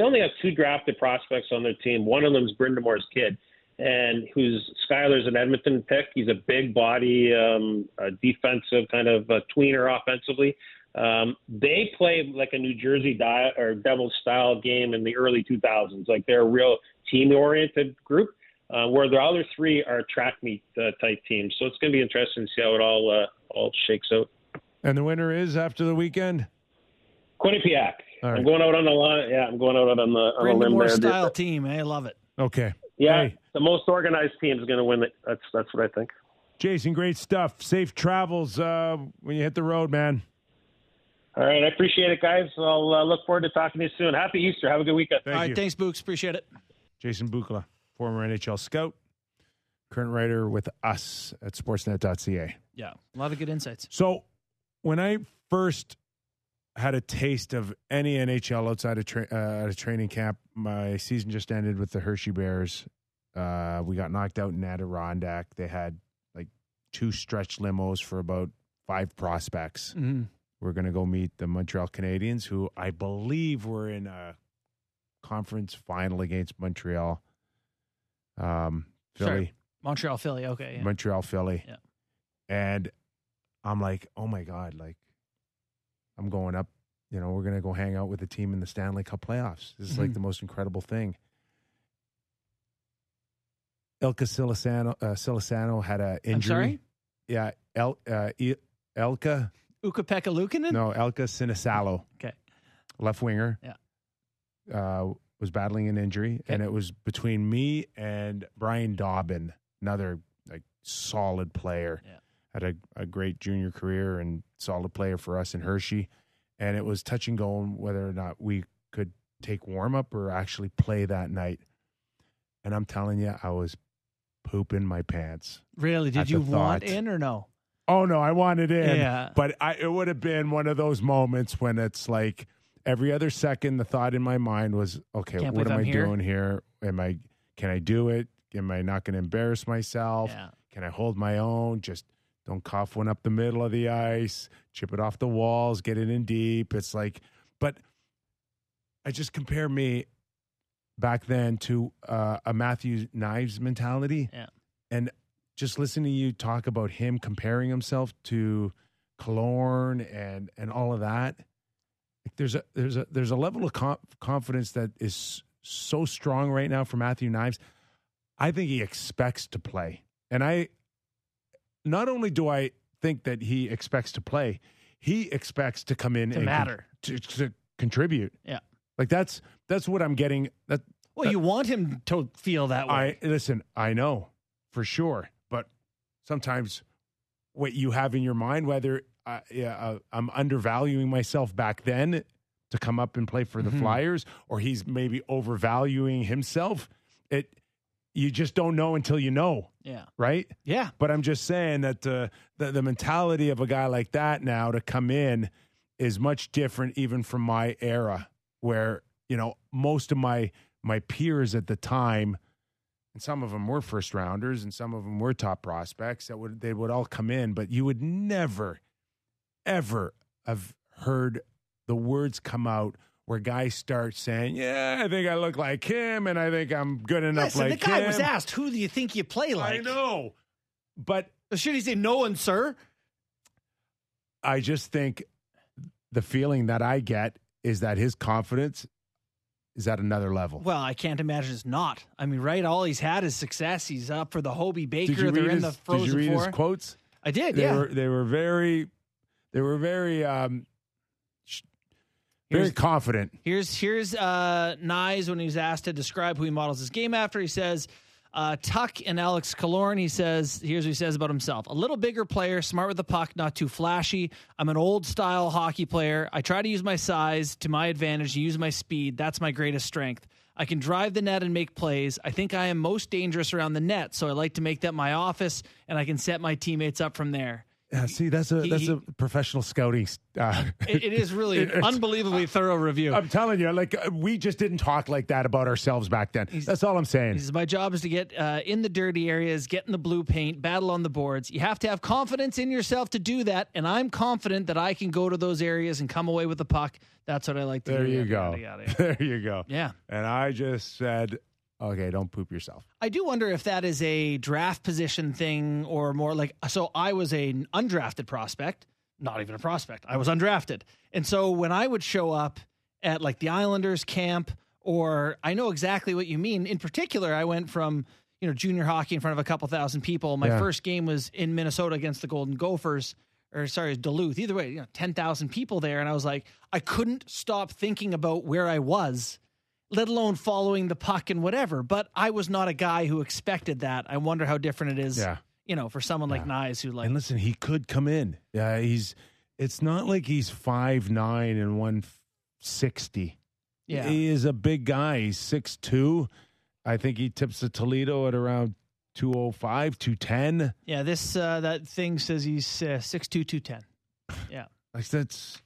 only have 2 drafted prospects on their team. One of them is Brindamore's kid, and who's Skyler's an Edmonton pick. He's a big body, a defensive kind of a tweener offensively. They play like a New Jersey or Devils style game in the early 2000s. Like, they're a real team-oriented group, where the other 3 are track meet type teams. So it's going to be interesting to see how it all shakes out. And the winner is after the weekend? Quinnipiac. Right. I'm going out on the line. Yeah, I'm going out on the limb there. Brindamore style team. I love it. Okay. Yeah, the most organized team is going to win it. That's what I think. Jason, great stuff. Safe travels when you hit the road, man. All right, I appreciate it, guys. I'll look forward to talking to you soon. Happy Easter. Have a good weekend. All right, thanks, Books. Appreciate it. Jason Bukla, former NHL scout, current writer with us at sportsnet.ca. Yeah, a lot of good insights. So when I first had a taste of any NHL outside of training camp, my season just ended with the Hershey Bears. We got knocked out in Adirondack. They had like 2 stretch limos for about 5 prospects. Mm-hmm. We're going to go meet the Montreal Canadiens, who I believe were in a conference final against Montreal. Philly. Sorry. Montreal, Philly. Okay. Yeah. Montreal, Philly. Yeah. And I'm like, oh, my God, like, I'm going up. You know, we're going to go hang out with the team in the Stanley Cup playoffs. This is like the most incredible thing. Elka Silasano had an injury. I'm sorry? Yeah. Elka. Ukko-Pekka Luukkonen? No, Elka Sinisalo. Okay. Left winger. Yeah. Was battling an injury, and it was between me and Brian Dobbin, another like solid player. Yeah. Had a great junior career and solid player for us in Hershey. And it was touch and go on whether or not we could take warm-up or actually play that night. And I'm telling you, I was pooping my pants. Really? Did you want in or no? oh, no, I want it in. Yeah. But it would have been one of those moments when it's like every other second the thought in my mind was, okay, what am I doing here? Can I do it? Am I not going to embarrass myself? Yeah. Can I hold my own? Just don't cough one up the middle of the ice, chip it off the walls, get it in deep. It's like, but I just compare me back then to a Matthew Knies mentality. Yeah. And just listening to you talk about him comparing himself to Klorin and all of that, like there's a level of confidence that is so strong right now for Matthew Knies. I think he expects to play. And I, not only do I think that he expects to play, he expects to come in to and matter. To contribute. Yeah. Like that's what I'm getting. You want him to feel that way. I know for sure. But sometimes what you have in your mind, whether I'm undervaluing myself back then to come up and play for the Flyers, or he's maybe overvaluing himself. You just don't know until you know. Yeah. Right? Yeah. But I'm just saying that the mentality of a guy like that now to come in is much different even from my era where, you know, most of my peers at the time, and some of them were first rounders and some of them were top prospects, they would all come in, but you would never, ever have heard the words come out where guys start saying, yeah, I think I look like him, and I think I'm good enough like him. The guy was asked, who do you think you play like? I know. But should he say, no one, sir? I just think the feeling that I get is that his confidence is at another level. Well, I can't imagine it's not. I mean, right? All he's had is success. He's up for the Hobey Baker. They're in the Frozen Four. Did you read his quotes? I did, yeah. They were very... very confident. Here's Knies when he was asked to describe who he models his game after. He says, Tuck and Alex Klorin. He says, here's what he says about himself. A little bigger player, smart with the puck, not too flashy. I'm an old-style hockey player. I try to use my size to my advantage, use my speed. That's my greatest strength. I can drive the net and make plays. I think I am most dangerous around the net, so I like to make that my office, and I can set my teammates up from there. Yeah, see, that's a professional scouting. It is really unbelievably thorough review. I'm telling you, like we just didn't talk like that about ourselves back then. That's all I'm saying. My job is to get in the dirty areas, get in the blue paint, battle on the boards. You have to have confidence in yourself to do that, and I'm confident that I can go to those areas and come away with the puck. That's what I like to do. There you go. Yeah. And I just said... okay, don't poop yourself. I do wonder if that is a draft position thing or more like, so I was an undrafted prospect, not even a prospect. I was undrafted. And so when I would show up at like the Islanders camp, or I know exactly what you mean. In particular, I went from, you know, junior hockey in front of a couple thousand people. My first game was in Minnesota against the Golden Gophers. Duluth. Either way, you know, 10,000 people there. And I was like, I couldn't stop thinking about where I was, let alone following the puck and whatever. But I was not a guy who expected that. I wonder how different it is, you know, for someone like Knies who like... And listen, he could come in. Yeah, it's not like he's 5'9" and 160. Yeah. He is a big guy. He's 6'2". I think he tips the Toledo at around 205, 210. Yeah, this that thing says he's 6'2", 210. Yeah. Like that's...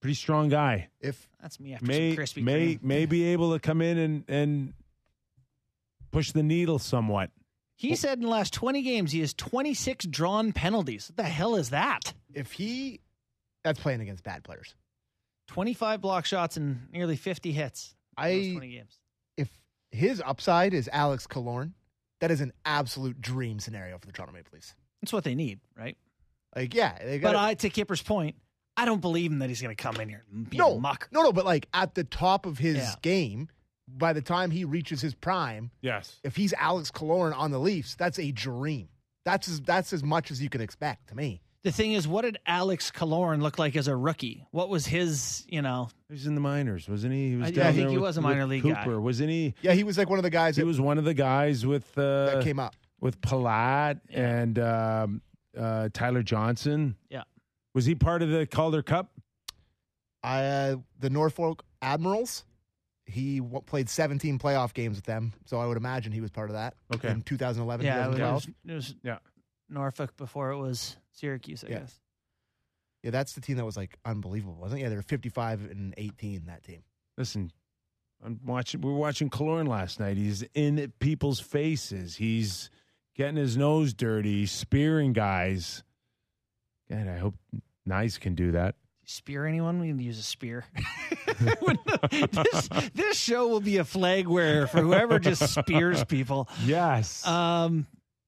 pretty strong guy. If that's me after some crispy cream. May be able to come in and push the needle somewhat. He said in the last 20 games he has 26 drawn penalties. What the hell is that? That's playing against bad players. 25 block shots and nearly 50 hits in those 20 games. If his upside is Alex Klorin, that is an absolute dream scenario for the Toronto Maple Leafs. That's what they need, right? Like, yeah. To Kipper's point, I don't believe him that he's going to come in here and be a muck. No, but like at the top of his game, by the time he reaches his prime, if he's Alex Klorin on the Leafs, that's a dream. That's as much as you can expect to me. The thing is, what did Alex Klorin look like as a rookie? What was his, you know? He was in the minors, wasn't he? He was down there he was a minor league Cooper, guy. Wasn't he? Yeah, he was like one of the guys. He was one of the guys with that came up with Palat and Tyler Johnson. Yeah. Was he part of the Calder Cup? The Norfolk Admirals. He played 17 playoff games with them, so I would imagine he was part of that. Okay. In 2011, 2012. It was Norfolk before it was Syracuse, I guess. Yeah, that's the team that was like unbelievable, wasn't it? Yeah, they were 55-18, that team. Listen, we were watching Klorin last night. He's in people's faces. He's getting his nose dirty, spearing guys. God, I hope Knies can do that. Spear anyone? We can use a spear. This show will be a flag wearer for whoever just spears people. Yes.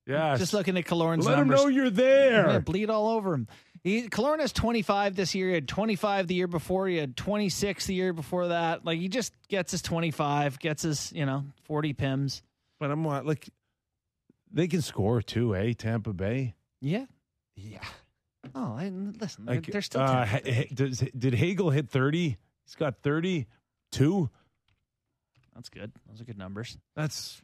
Yes. Just looking at Klorin's numbers. Let him know you're there. Bleed all over him. Klorin has 25 this year. He had 25 the year before. He had 26 the year before that. Like, he just gets his 25, gets his, 40 pims. But I'm like, they can score too, eh? Tampa Bay? Yeah. Yeah. Oh, listen, like, they're still. Did Hagel hit 30? He's got 32. That's good. Those are good numbers. That's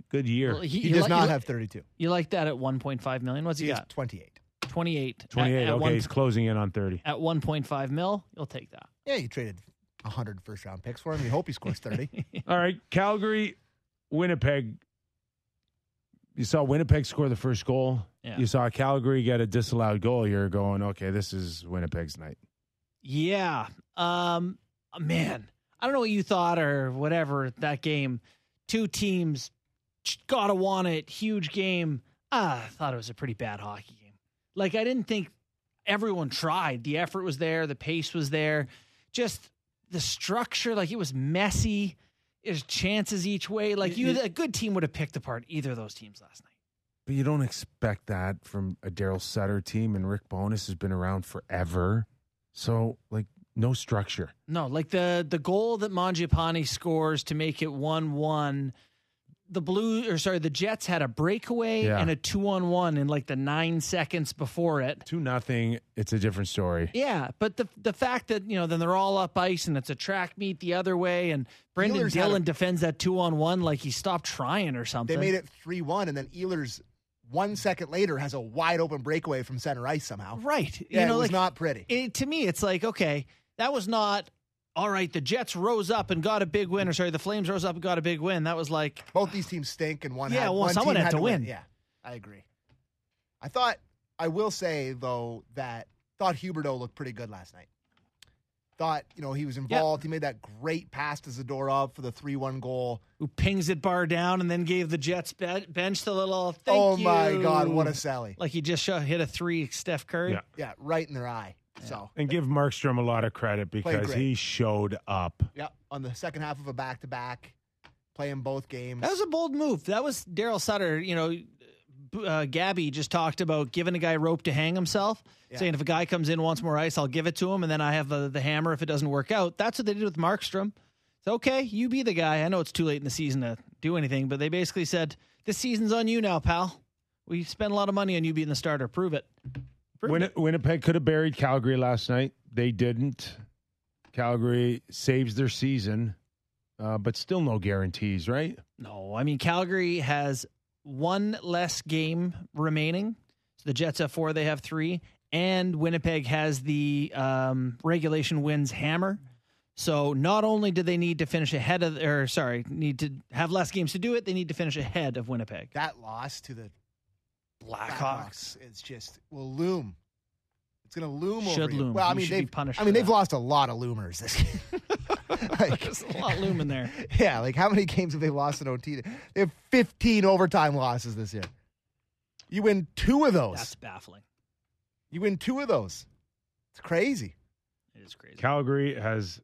a good year. Well, he does not have 32. You like that at 1.5 million? What's he got? 28. 28. At he's closing in on 30. At 1.5 mil, you'll take that. Yeah, you traded 100 first-round picks for him. You hope he scores 30. All right, Calgary, Winnipeg. You saw Winnipeg score the first goal. Yeah. You saw Calgary get a disallowed goal. You're going, okay, this is Winnipeg's night. Yeah. Man, I don't know what you thought or whatever that game. Two teams got to want it. Huge game. I thought it was a pretty bad hockey game. Like, I didn't think everyone tried. The effort was there. The pace was there. Just the structure, like, it was messy. There's chances each way. Like, a good team would have picked apart either of those teams last night. But you don't expect that from a Darryl Sutter team, and Rick Bowness has been around forever. So, like, no structure. No, like the goal that Mangiapane scores to make it 1-1. The Jets had a breakaway and a 2-on-1 in like the 9 seconds before it. 2-0. It's a different story. Yeah, but the fact that then they're all up ice and it's a track meet the other way, and Brendan Dillon defends that 2-on-1 like he stopped trying or something. They made it 3-1, and then Ehlers 1 second later has a wide open breakaway from center ice somehow. Right. Yeah, it was not pretty. To me, it's like, okay, that was not. All right, the Jets rose up and got a big win. Or sorry, the Flames rose up and got a big win. That was like... Both these teams stink and one. Yeah, well, someone had to win. Yeah, I agree. I will say, though, that thought Huberdeau looked pretty good last night. Thought, he was involved. Yep. He made that great pass to Zadorov for the 3-1 goal. Who pings it bar down and then gave the Jets bench the little thank you. Oh, my God, what a sally. Like he just hit a three, Steph Curry. Yeah, right in their eye. Yeah. So, and give Markstrom a lot of credit because he showed up. Yeah, on the second half of a back-to-back, playing both games. That was a bold move. That was Darryl Sutter. Gabby just talked about giving a guy rope to hang himself, saying if a guy comes in, wants more ice, I'll give it to him, and then I have the hammer if it doesn't work out. That's what they did with Markstrom. It's okay, you be the guy. I know it's too late in the season to do anything, but they basically said, this season's on you now, pal. We spent a lot of money on you being the starter. Prove it. Winnipeg could have buried Calgary last night. They didn't. Calgary saves their season, but still no guarantees, right? No. I mean, Calgary has one less game remaining. So the Jets have 4. They have 3. And Winnipeg has the regulation wins hammer. So not only do they need to finish ahead of, need to have less games to do it, they need to finish ahead of Winnipeg. That loss to the Blackhawks. It's just will loom. It's going to loom over you. Well, you should be punished. I mean, they've lost a lot of loomers this game. There's a lot looming there. Yeah, like how many games have they lost in OT? They have 15 overtime losses this year. You win 2 of those. That's baffling. It's crazy. It is crazy. Calgary has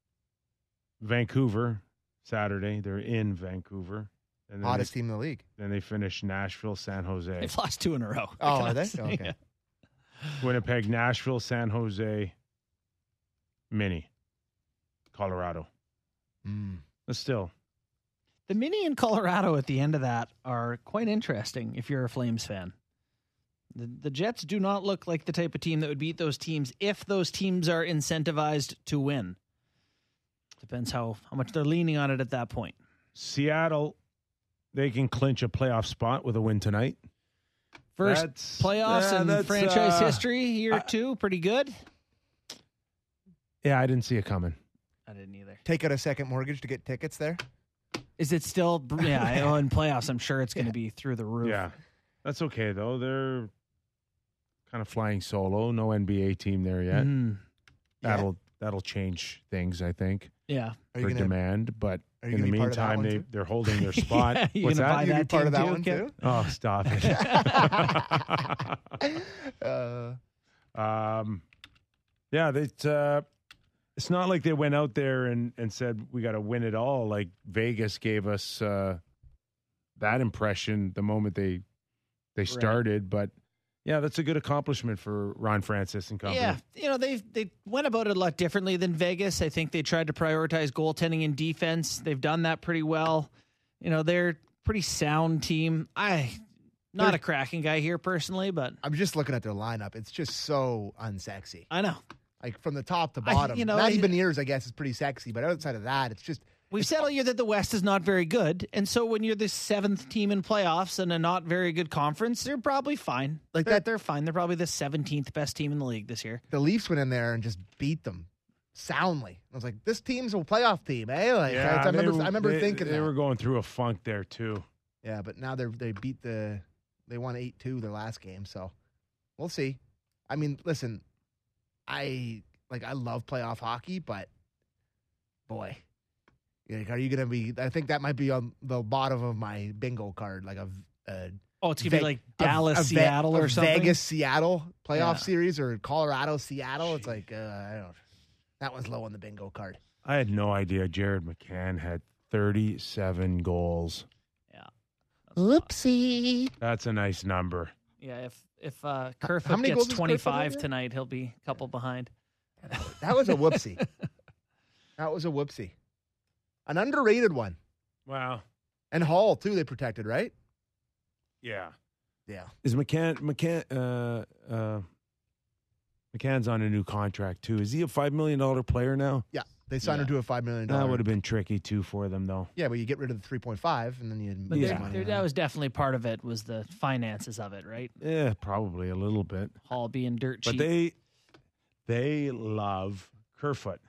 Vancouver Saturday. They're in Vancouver. Hottest team in the league. Then they finish Nashville, San Jose. They've lost 2 in a row. Oh, are they? Oh, okay. Yeah. Winnipeg, Nashville, San Jose, Mini, Colorado. But still. The Mini and Colorado at the end of that are quite interesting if you're a Flames fan. The Jets do not look like the type of team that would beat those teams if those teams are incentivized to win. Depends how much they're leaning on it at that point. Seattle... They can clinch a playoff spot with a win tonight. First playoffs in franchise history, year 2. Pretty good. Yeah, I didn't see it coming. I didn't either. Take out a second mortgage to get tickets there? Is it still... Yeah, in playoffs, I'm sure it's going to be through the roof. Yeah, that's okay, though. They're kind of flying solo. No NBA team there yet. That'll change things, I think. Yeah, for demand, but in the meantime, they're holding their spot. What's that? You're part of that one too? Oh, stop it! Yeah, it's not like they went out there and said we got to win it all. Like Vegas gave us that impression the moment they started, but. Yeah, that's a good accomplishment for Ron Francis and company. Yeah, they went about it a lot differently than Vegas. I think they tried to prioritize goaltending and defense. They've done that pretty well. They're a pretty sound team. Not a cracking guy here personally, but I'm just looking at their lineup. It's just so unsexy. I know. Like from the top to bottom. Matty Beniers, I guess, is pretty sexy, but outside of that, it's just we've said all year that the West is not very good, and so when you're the seventh team in playoffs and a not very good conference, they're probably fine. Like they're fine. They're probably the 17th best team in the league this year. The Leafs went in there and just beat them soundly. I was like, this team's a playoff team, eh? I remember thinking they were going through a funk there too. Yeah, but now they won 8-2 their last game, so we'll see. I mean, listen, I love playoff hockey, but boy. Like, are you going to be? I think that might be on the bottom of my bingo card. Like it's going to be like Dallas, Seattle, or something. Vegas, Seattle playoff series, or Colorado, Seattle. Jeez. It's like I don't. That one's low on the bingo card. I had no idea Jared McCann had 37 goals. Yeah. Whoopsie. That's a nice number. Yeah. If Kerfoot gets 25 tonight, he'll be a couple behind. That was a whoopsie. That was a whoopsie. An underrated one. Wow. And Hall, too, they protected, right? Yeah. Yeah. Is McCann's on a new contract, too. Is he a $5 million player now? Yeah. They signed him to a $5 million. That would have been tricky, too, for them, though. Yeah, but you get rid of the 3.5, and then you had money. That was definitely part of it, was the finances of it, right? Yeah, probably a little bit. Hall being dirt cheap. But they love Kerfoot.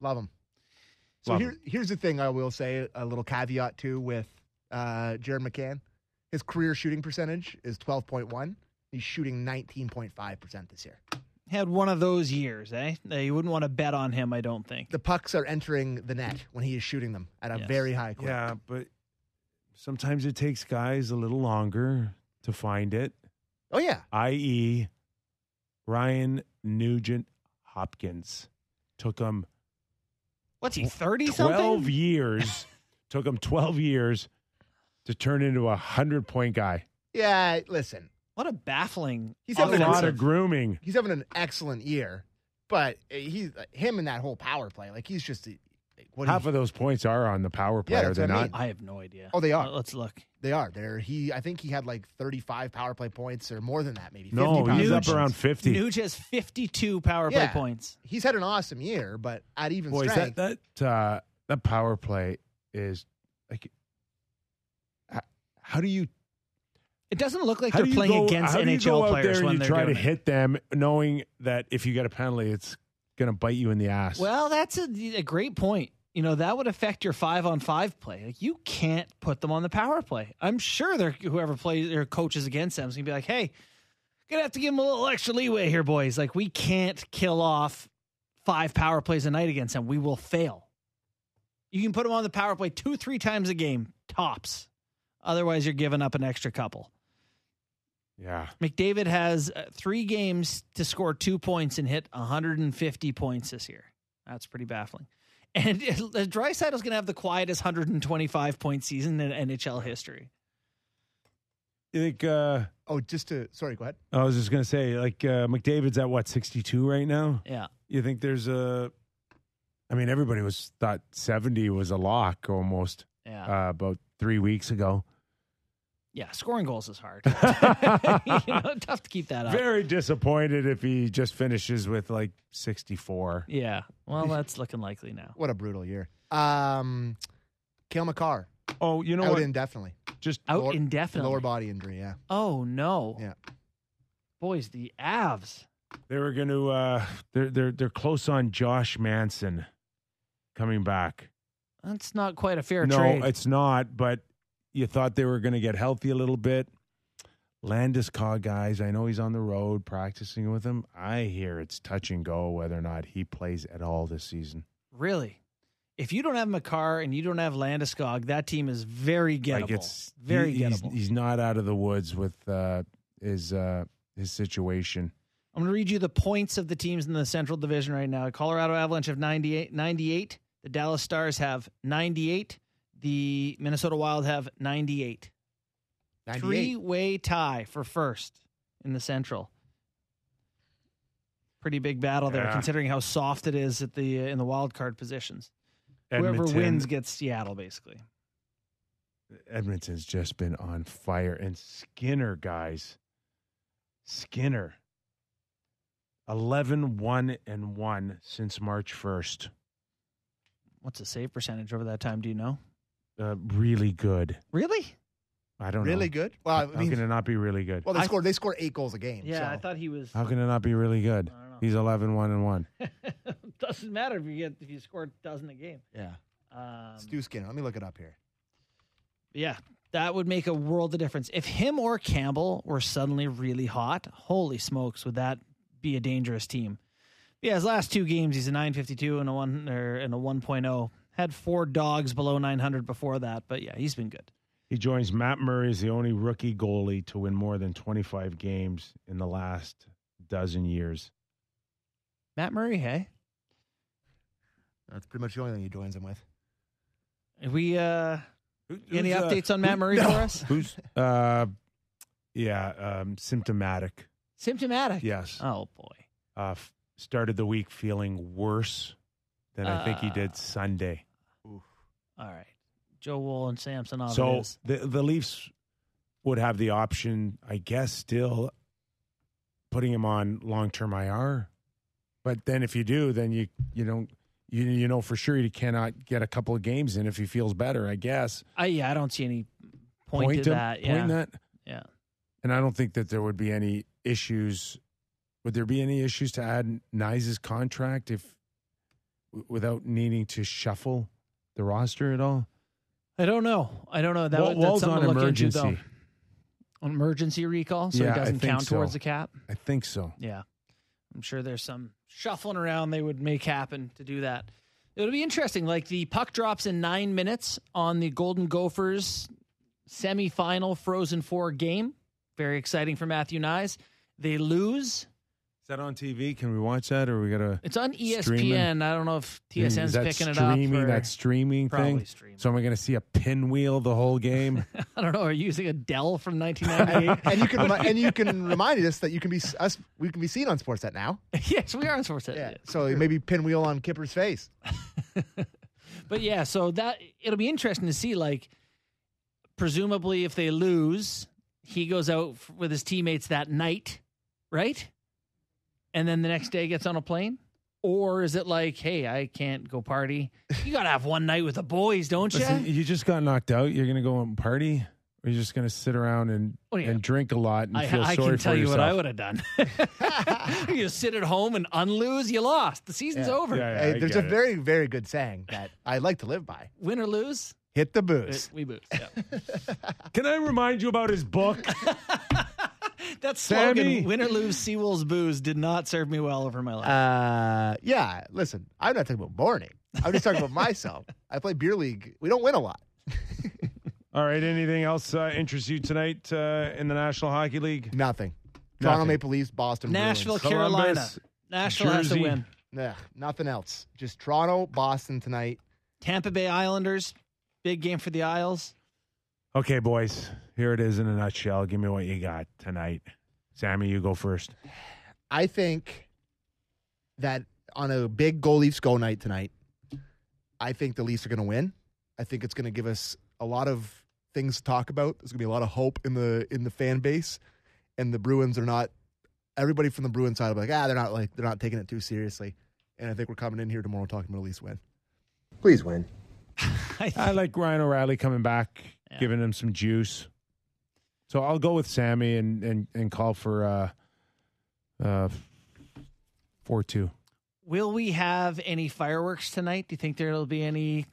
Love him. So here's the thing I will say, a little caveat, too, with Jared McCann. His career shooting percentage is 12.1. He's shooting 19.5% this year. Had one of those years, eh? You wouldn't want to bet on him, I don't think. The pucks are entering the net when he is shooting them at a very high clip. Yeah, but sometimes it takes guys a little longer to find it. Oh, yeah. I.e. Ryan Nugent Hopkins took him... What's he, 30-something? 12 years. Took him 12 years to turn into a 100-point guy. Yeah, listen. What a baffling. He's having a lot of grooming. He's having an excellent year, but him and that whole power play, like he's just... Half of those points are on the power play, are they not? I have no idea. Oh, they are. Let's look. They are. I think he had like 35 power play points or more than that, maybe. No, he's up around 50. Nuge has 52 power play points. He's had an awesome year, but at even strength. Boys, that power play is like, how do you... It doesn't look like they're playing against NHL players when they're doing it. How do you go out there and you try to hit them knowing that if you get a penalty, it's going to bite you in the ass? Well, that's a great point. That would affect your 5-on-5 play. Like, you can't put them on the power play. I'm sure whoever plays their coaches against them is going to be like, hey, gonna have to give them a little extra leeway here, boys. Like, we can't kill off 5 power plays a night against them. We will fail. You can put them on the power play 2-3 times a game, tops. Otherwise, you're giving up an extra couple. Yeah. McDavid has 3 games to score 2 points and hit 150 points this year. That's pretty baffling. And Dreisaitl's going to have the quietest 125-point season in NHL history. You think... sorry, go ahead. I was just going to say, like, McDavid's at, what, 62 right now? Yeah. You think there's a... I mean, everybody thought 70 was a lock almost about 3 weeks ago. Yeah, scoring goals is hard. Tough to keep that up. Very disappointed if he just finishes with like 64. Yeah, well, that's looking likely now. What a brutal year. Cale McCarr. Oh, you know what? Out indefinitely. Just out indefinitely. Lower body injury, yeah. Oh, no. Yeah. Boys, the Avs. They were going to, they're close on Josh Manson coming back. That's not quite a fair trade. No, it's not, but... You thought they were going to get healthy a little bit. Landeskog guys, I know he's on the road practicing with them. I hear it's touch and go whether or not he plays at all this season. Really? If you don't have Makar and you don't have Landeskog, that team is very gettable. Like it's, very gettable. He's not out of the woods with his situation. I'm going to read you the points of the teams in the Central Division right now. Colorado Avalanche have 98. The Dallas Stars have 98. The Minnesota Wild have 98. 98. Three-way tie for first in the Central. Pretty big battle there, considering how soft it is at the in the wild card positions. Edmonton. Whoever wins gets Seattle, basically. Edmonton's just been on fire. And Skinner, guys. Skinner. 11-1-1 since March 1st. What's the save percentage over that time? Do you know? Really good. Really? I don't know. Really good? Well, I mean, how can it not be really good? Well, they score 8 goals a game. Yeah, so. I thought he was. How can it not be really good? I don't know. He's 11-1-1. Doesn't matter if you score a dozen a game. Yeah. Stu Skinner. Let me look it up here. Yeah, that would make a world of difference. If him or Campbell were suddenly really hot, holy smokes, would that be a dangerous team? Yeah, his last two games, he's a 9.52 and a 1.0. Had 4 dogs below 900 before that, but yeah, he's been good. He joins Matt Murray as the only rookie goalie to win more than 25 games in the last dozen years. Matt Murray, hey? That's pretty much the only thing he joins him with. We any updates on Matt Murray for us? Who's symptomatic. Symptomatic? Yes. Oh, boy. Started the week feeling worse than I think he did Sunday. Oof. All right. Joe Wool and Samson. So the Leafs would have the option, I guess, still putting him on long-term IR. But then if you do, then you don't you know for sure you cannot get a couple of games in if he feels better, I guess. I don't see any point to that. Yeah. Yeah. And I don't think that there would be any issues. Would there be any issues to add Knies' contract without needing to shuffle the roster at all? I don't know. That's something on to look into, though. On emergency recall, so it doesn't count towards the cap? I think so. Yeah. I'm sure there's some shuffling around they would make happen to do that. It'll be interesting. Like, the puck drops in 9 minutes on the Golden Gophers semifinal Frozen Four game. Very exciting for Matthew Knies. They lose. Is that on TV? Can we watch that, or we gotta? It's on ESPN. I don't know if TSN's picking it up. That streaming thing. Streaming. So am I going to see a pinwheel the whole game? I don't know. Are you using a Dell from 1998? and you can remind us that you can be us. We can be seen on Sportsnet now. Yes, we are on Sportsnet. Yeah. So maybe pinwheel on Kipper's face. But yeah, so that it'll be interesting to see. Like, presumably, if they lose, he goes out with his teammates that night, right? And then the next day gets on a plane? Or is it like, hey, I can't go party? You got to have one night with the boys, don't you? You just got knocked out. You're going to go and party? Or you're just going to sit around and drink a lot and feel sorry for yourself? I can tell you what I would have done. You sit at home and unlose, you lost. The season's over. Yeah, there's a very, very good saying that I like to live by. Win or lose? Hit the booze. We booze, yeah. Can I remind you about his book? That slogan, Sammy. Win or lose, Seawolves booze, did not serve me well over my life. Yeah, listen, I'm not talking about morning. I'm just talking about myself. I play beer league. We don't win a lot. All right, anything else interests you tonight in the National Hockey League? Nothing. Toronto Maple Leafs, Boston Bruins. Nashville, Carolina. Nashville has to win. Nah, nothing else. Just Toronto, Boston tonight. Tampa Bay Islanders. Big game for the Isles. Okay, boys, here it is in a nutshell. Give me what you got tonight. Sammy, you go first. I think that on a big Go Leafs Go night tonight, I think the Leafs are going to win. I think it's going to give us a lot of things to talk about. There's going to be a lot of hope in the fan base. And the Bruins are not – everybody from the Bruins side will be like, they're not taking it too seriously. And I think we're coming in here tomorrow talking about a Leafs win. Please win. I like Ryan O'Reilly coming back. Yeah. Giving him some juice. So I'll go with Sammy and call for 4-2. Will we have any fireworks tonight? Do you think there will be any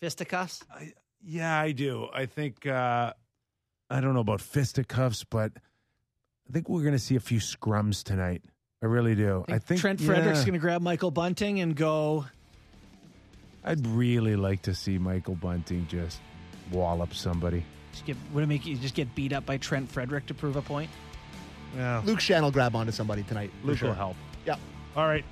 fisticuffs? I do. I think I don't know about fisticuffs, but I think we're going to see a few scrums tonight. I really do. I think Trent Frederick's going to grab Michael Bunting and go. I'd really like to see Michael Bunting just wallop somebody. Would it make you just get beat up by Trent Frederick to prove a point? Yeah. Luke Shan will grab onto somebody tonight. Luke will help. Yeah. All right.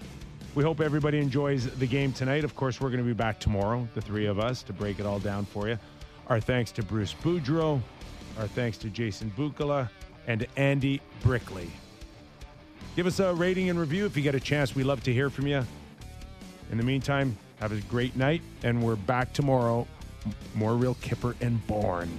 We hope everybody enjoys the game tonight. Of course, we're going to be back tomorrow, the three of us, to break it all down for you. Our thanks to Bruce Boudreau. Our thanks to Jason Bukala and Andy Brickley. Give us a rating and review if you get a chance. We love to hear from you. In the meantime, have a great night, and we're back tomorrow. More Real Kipper and Bourne.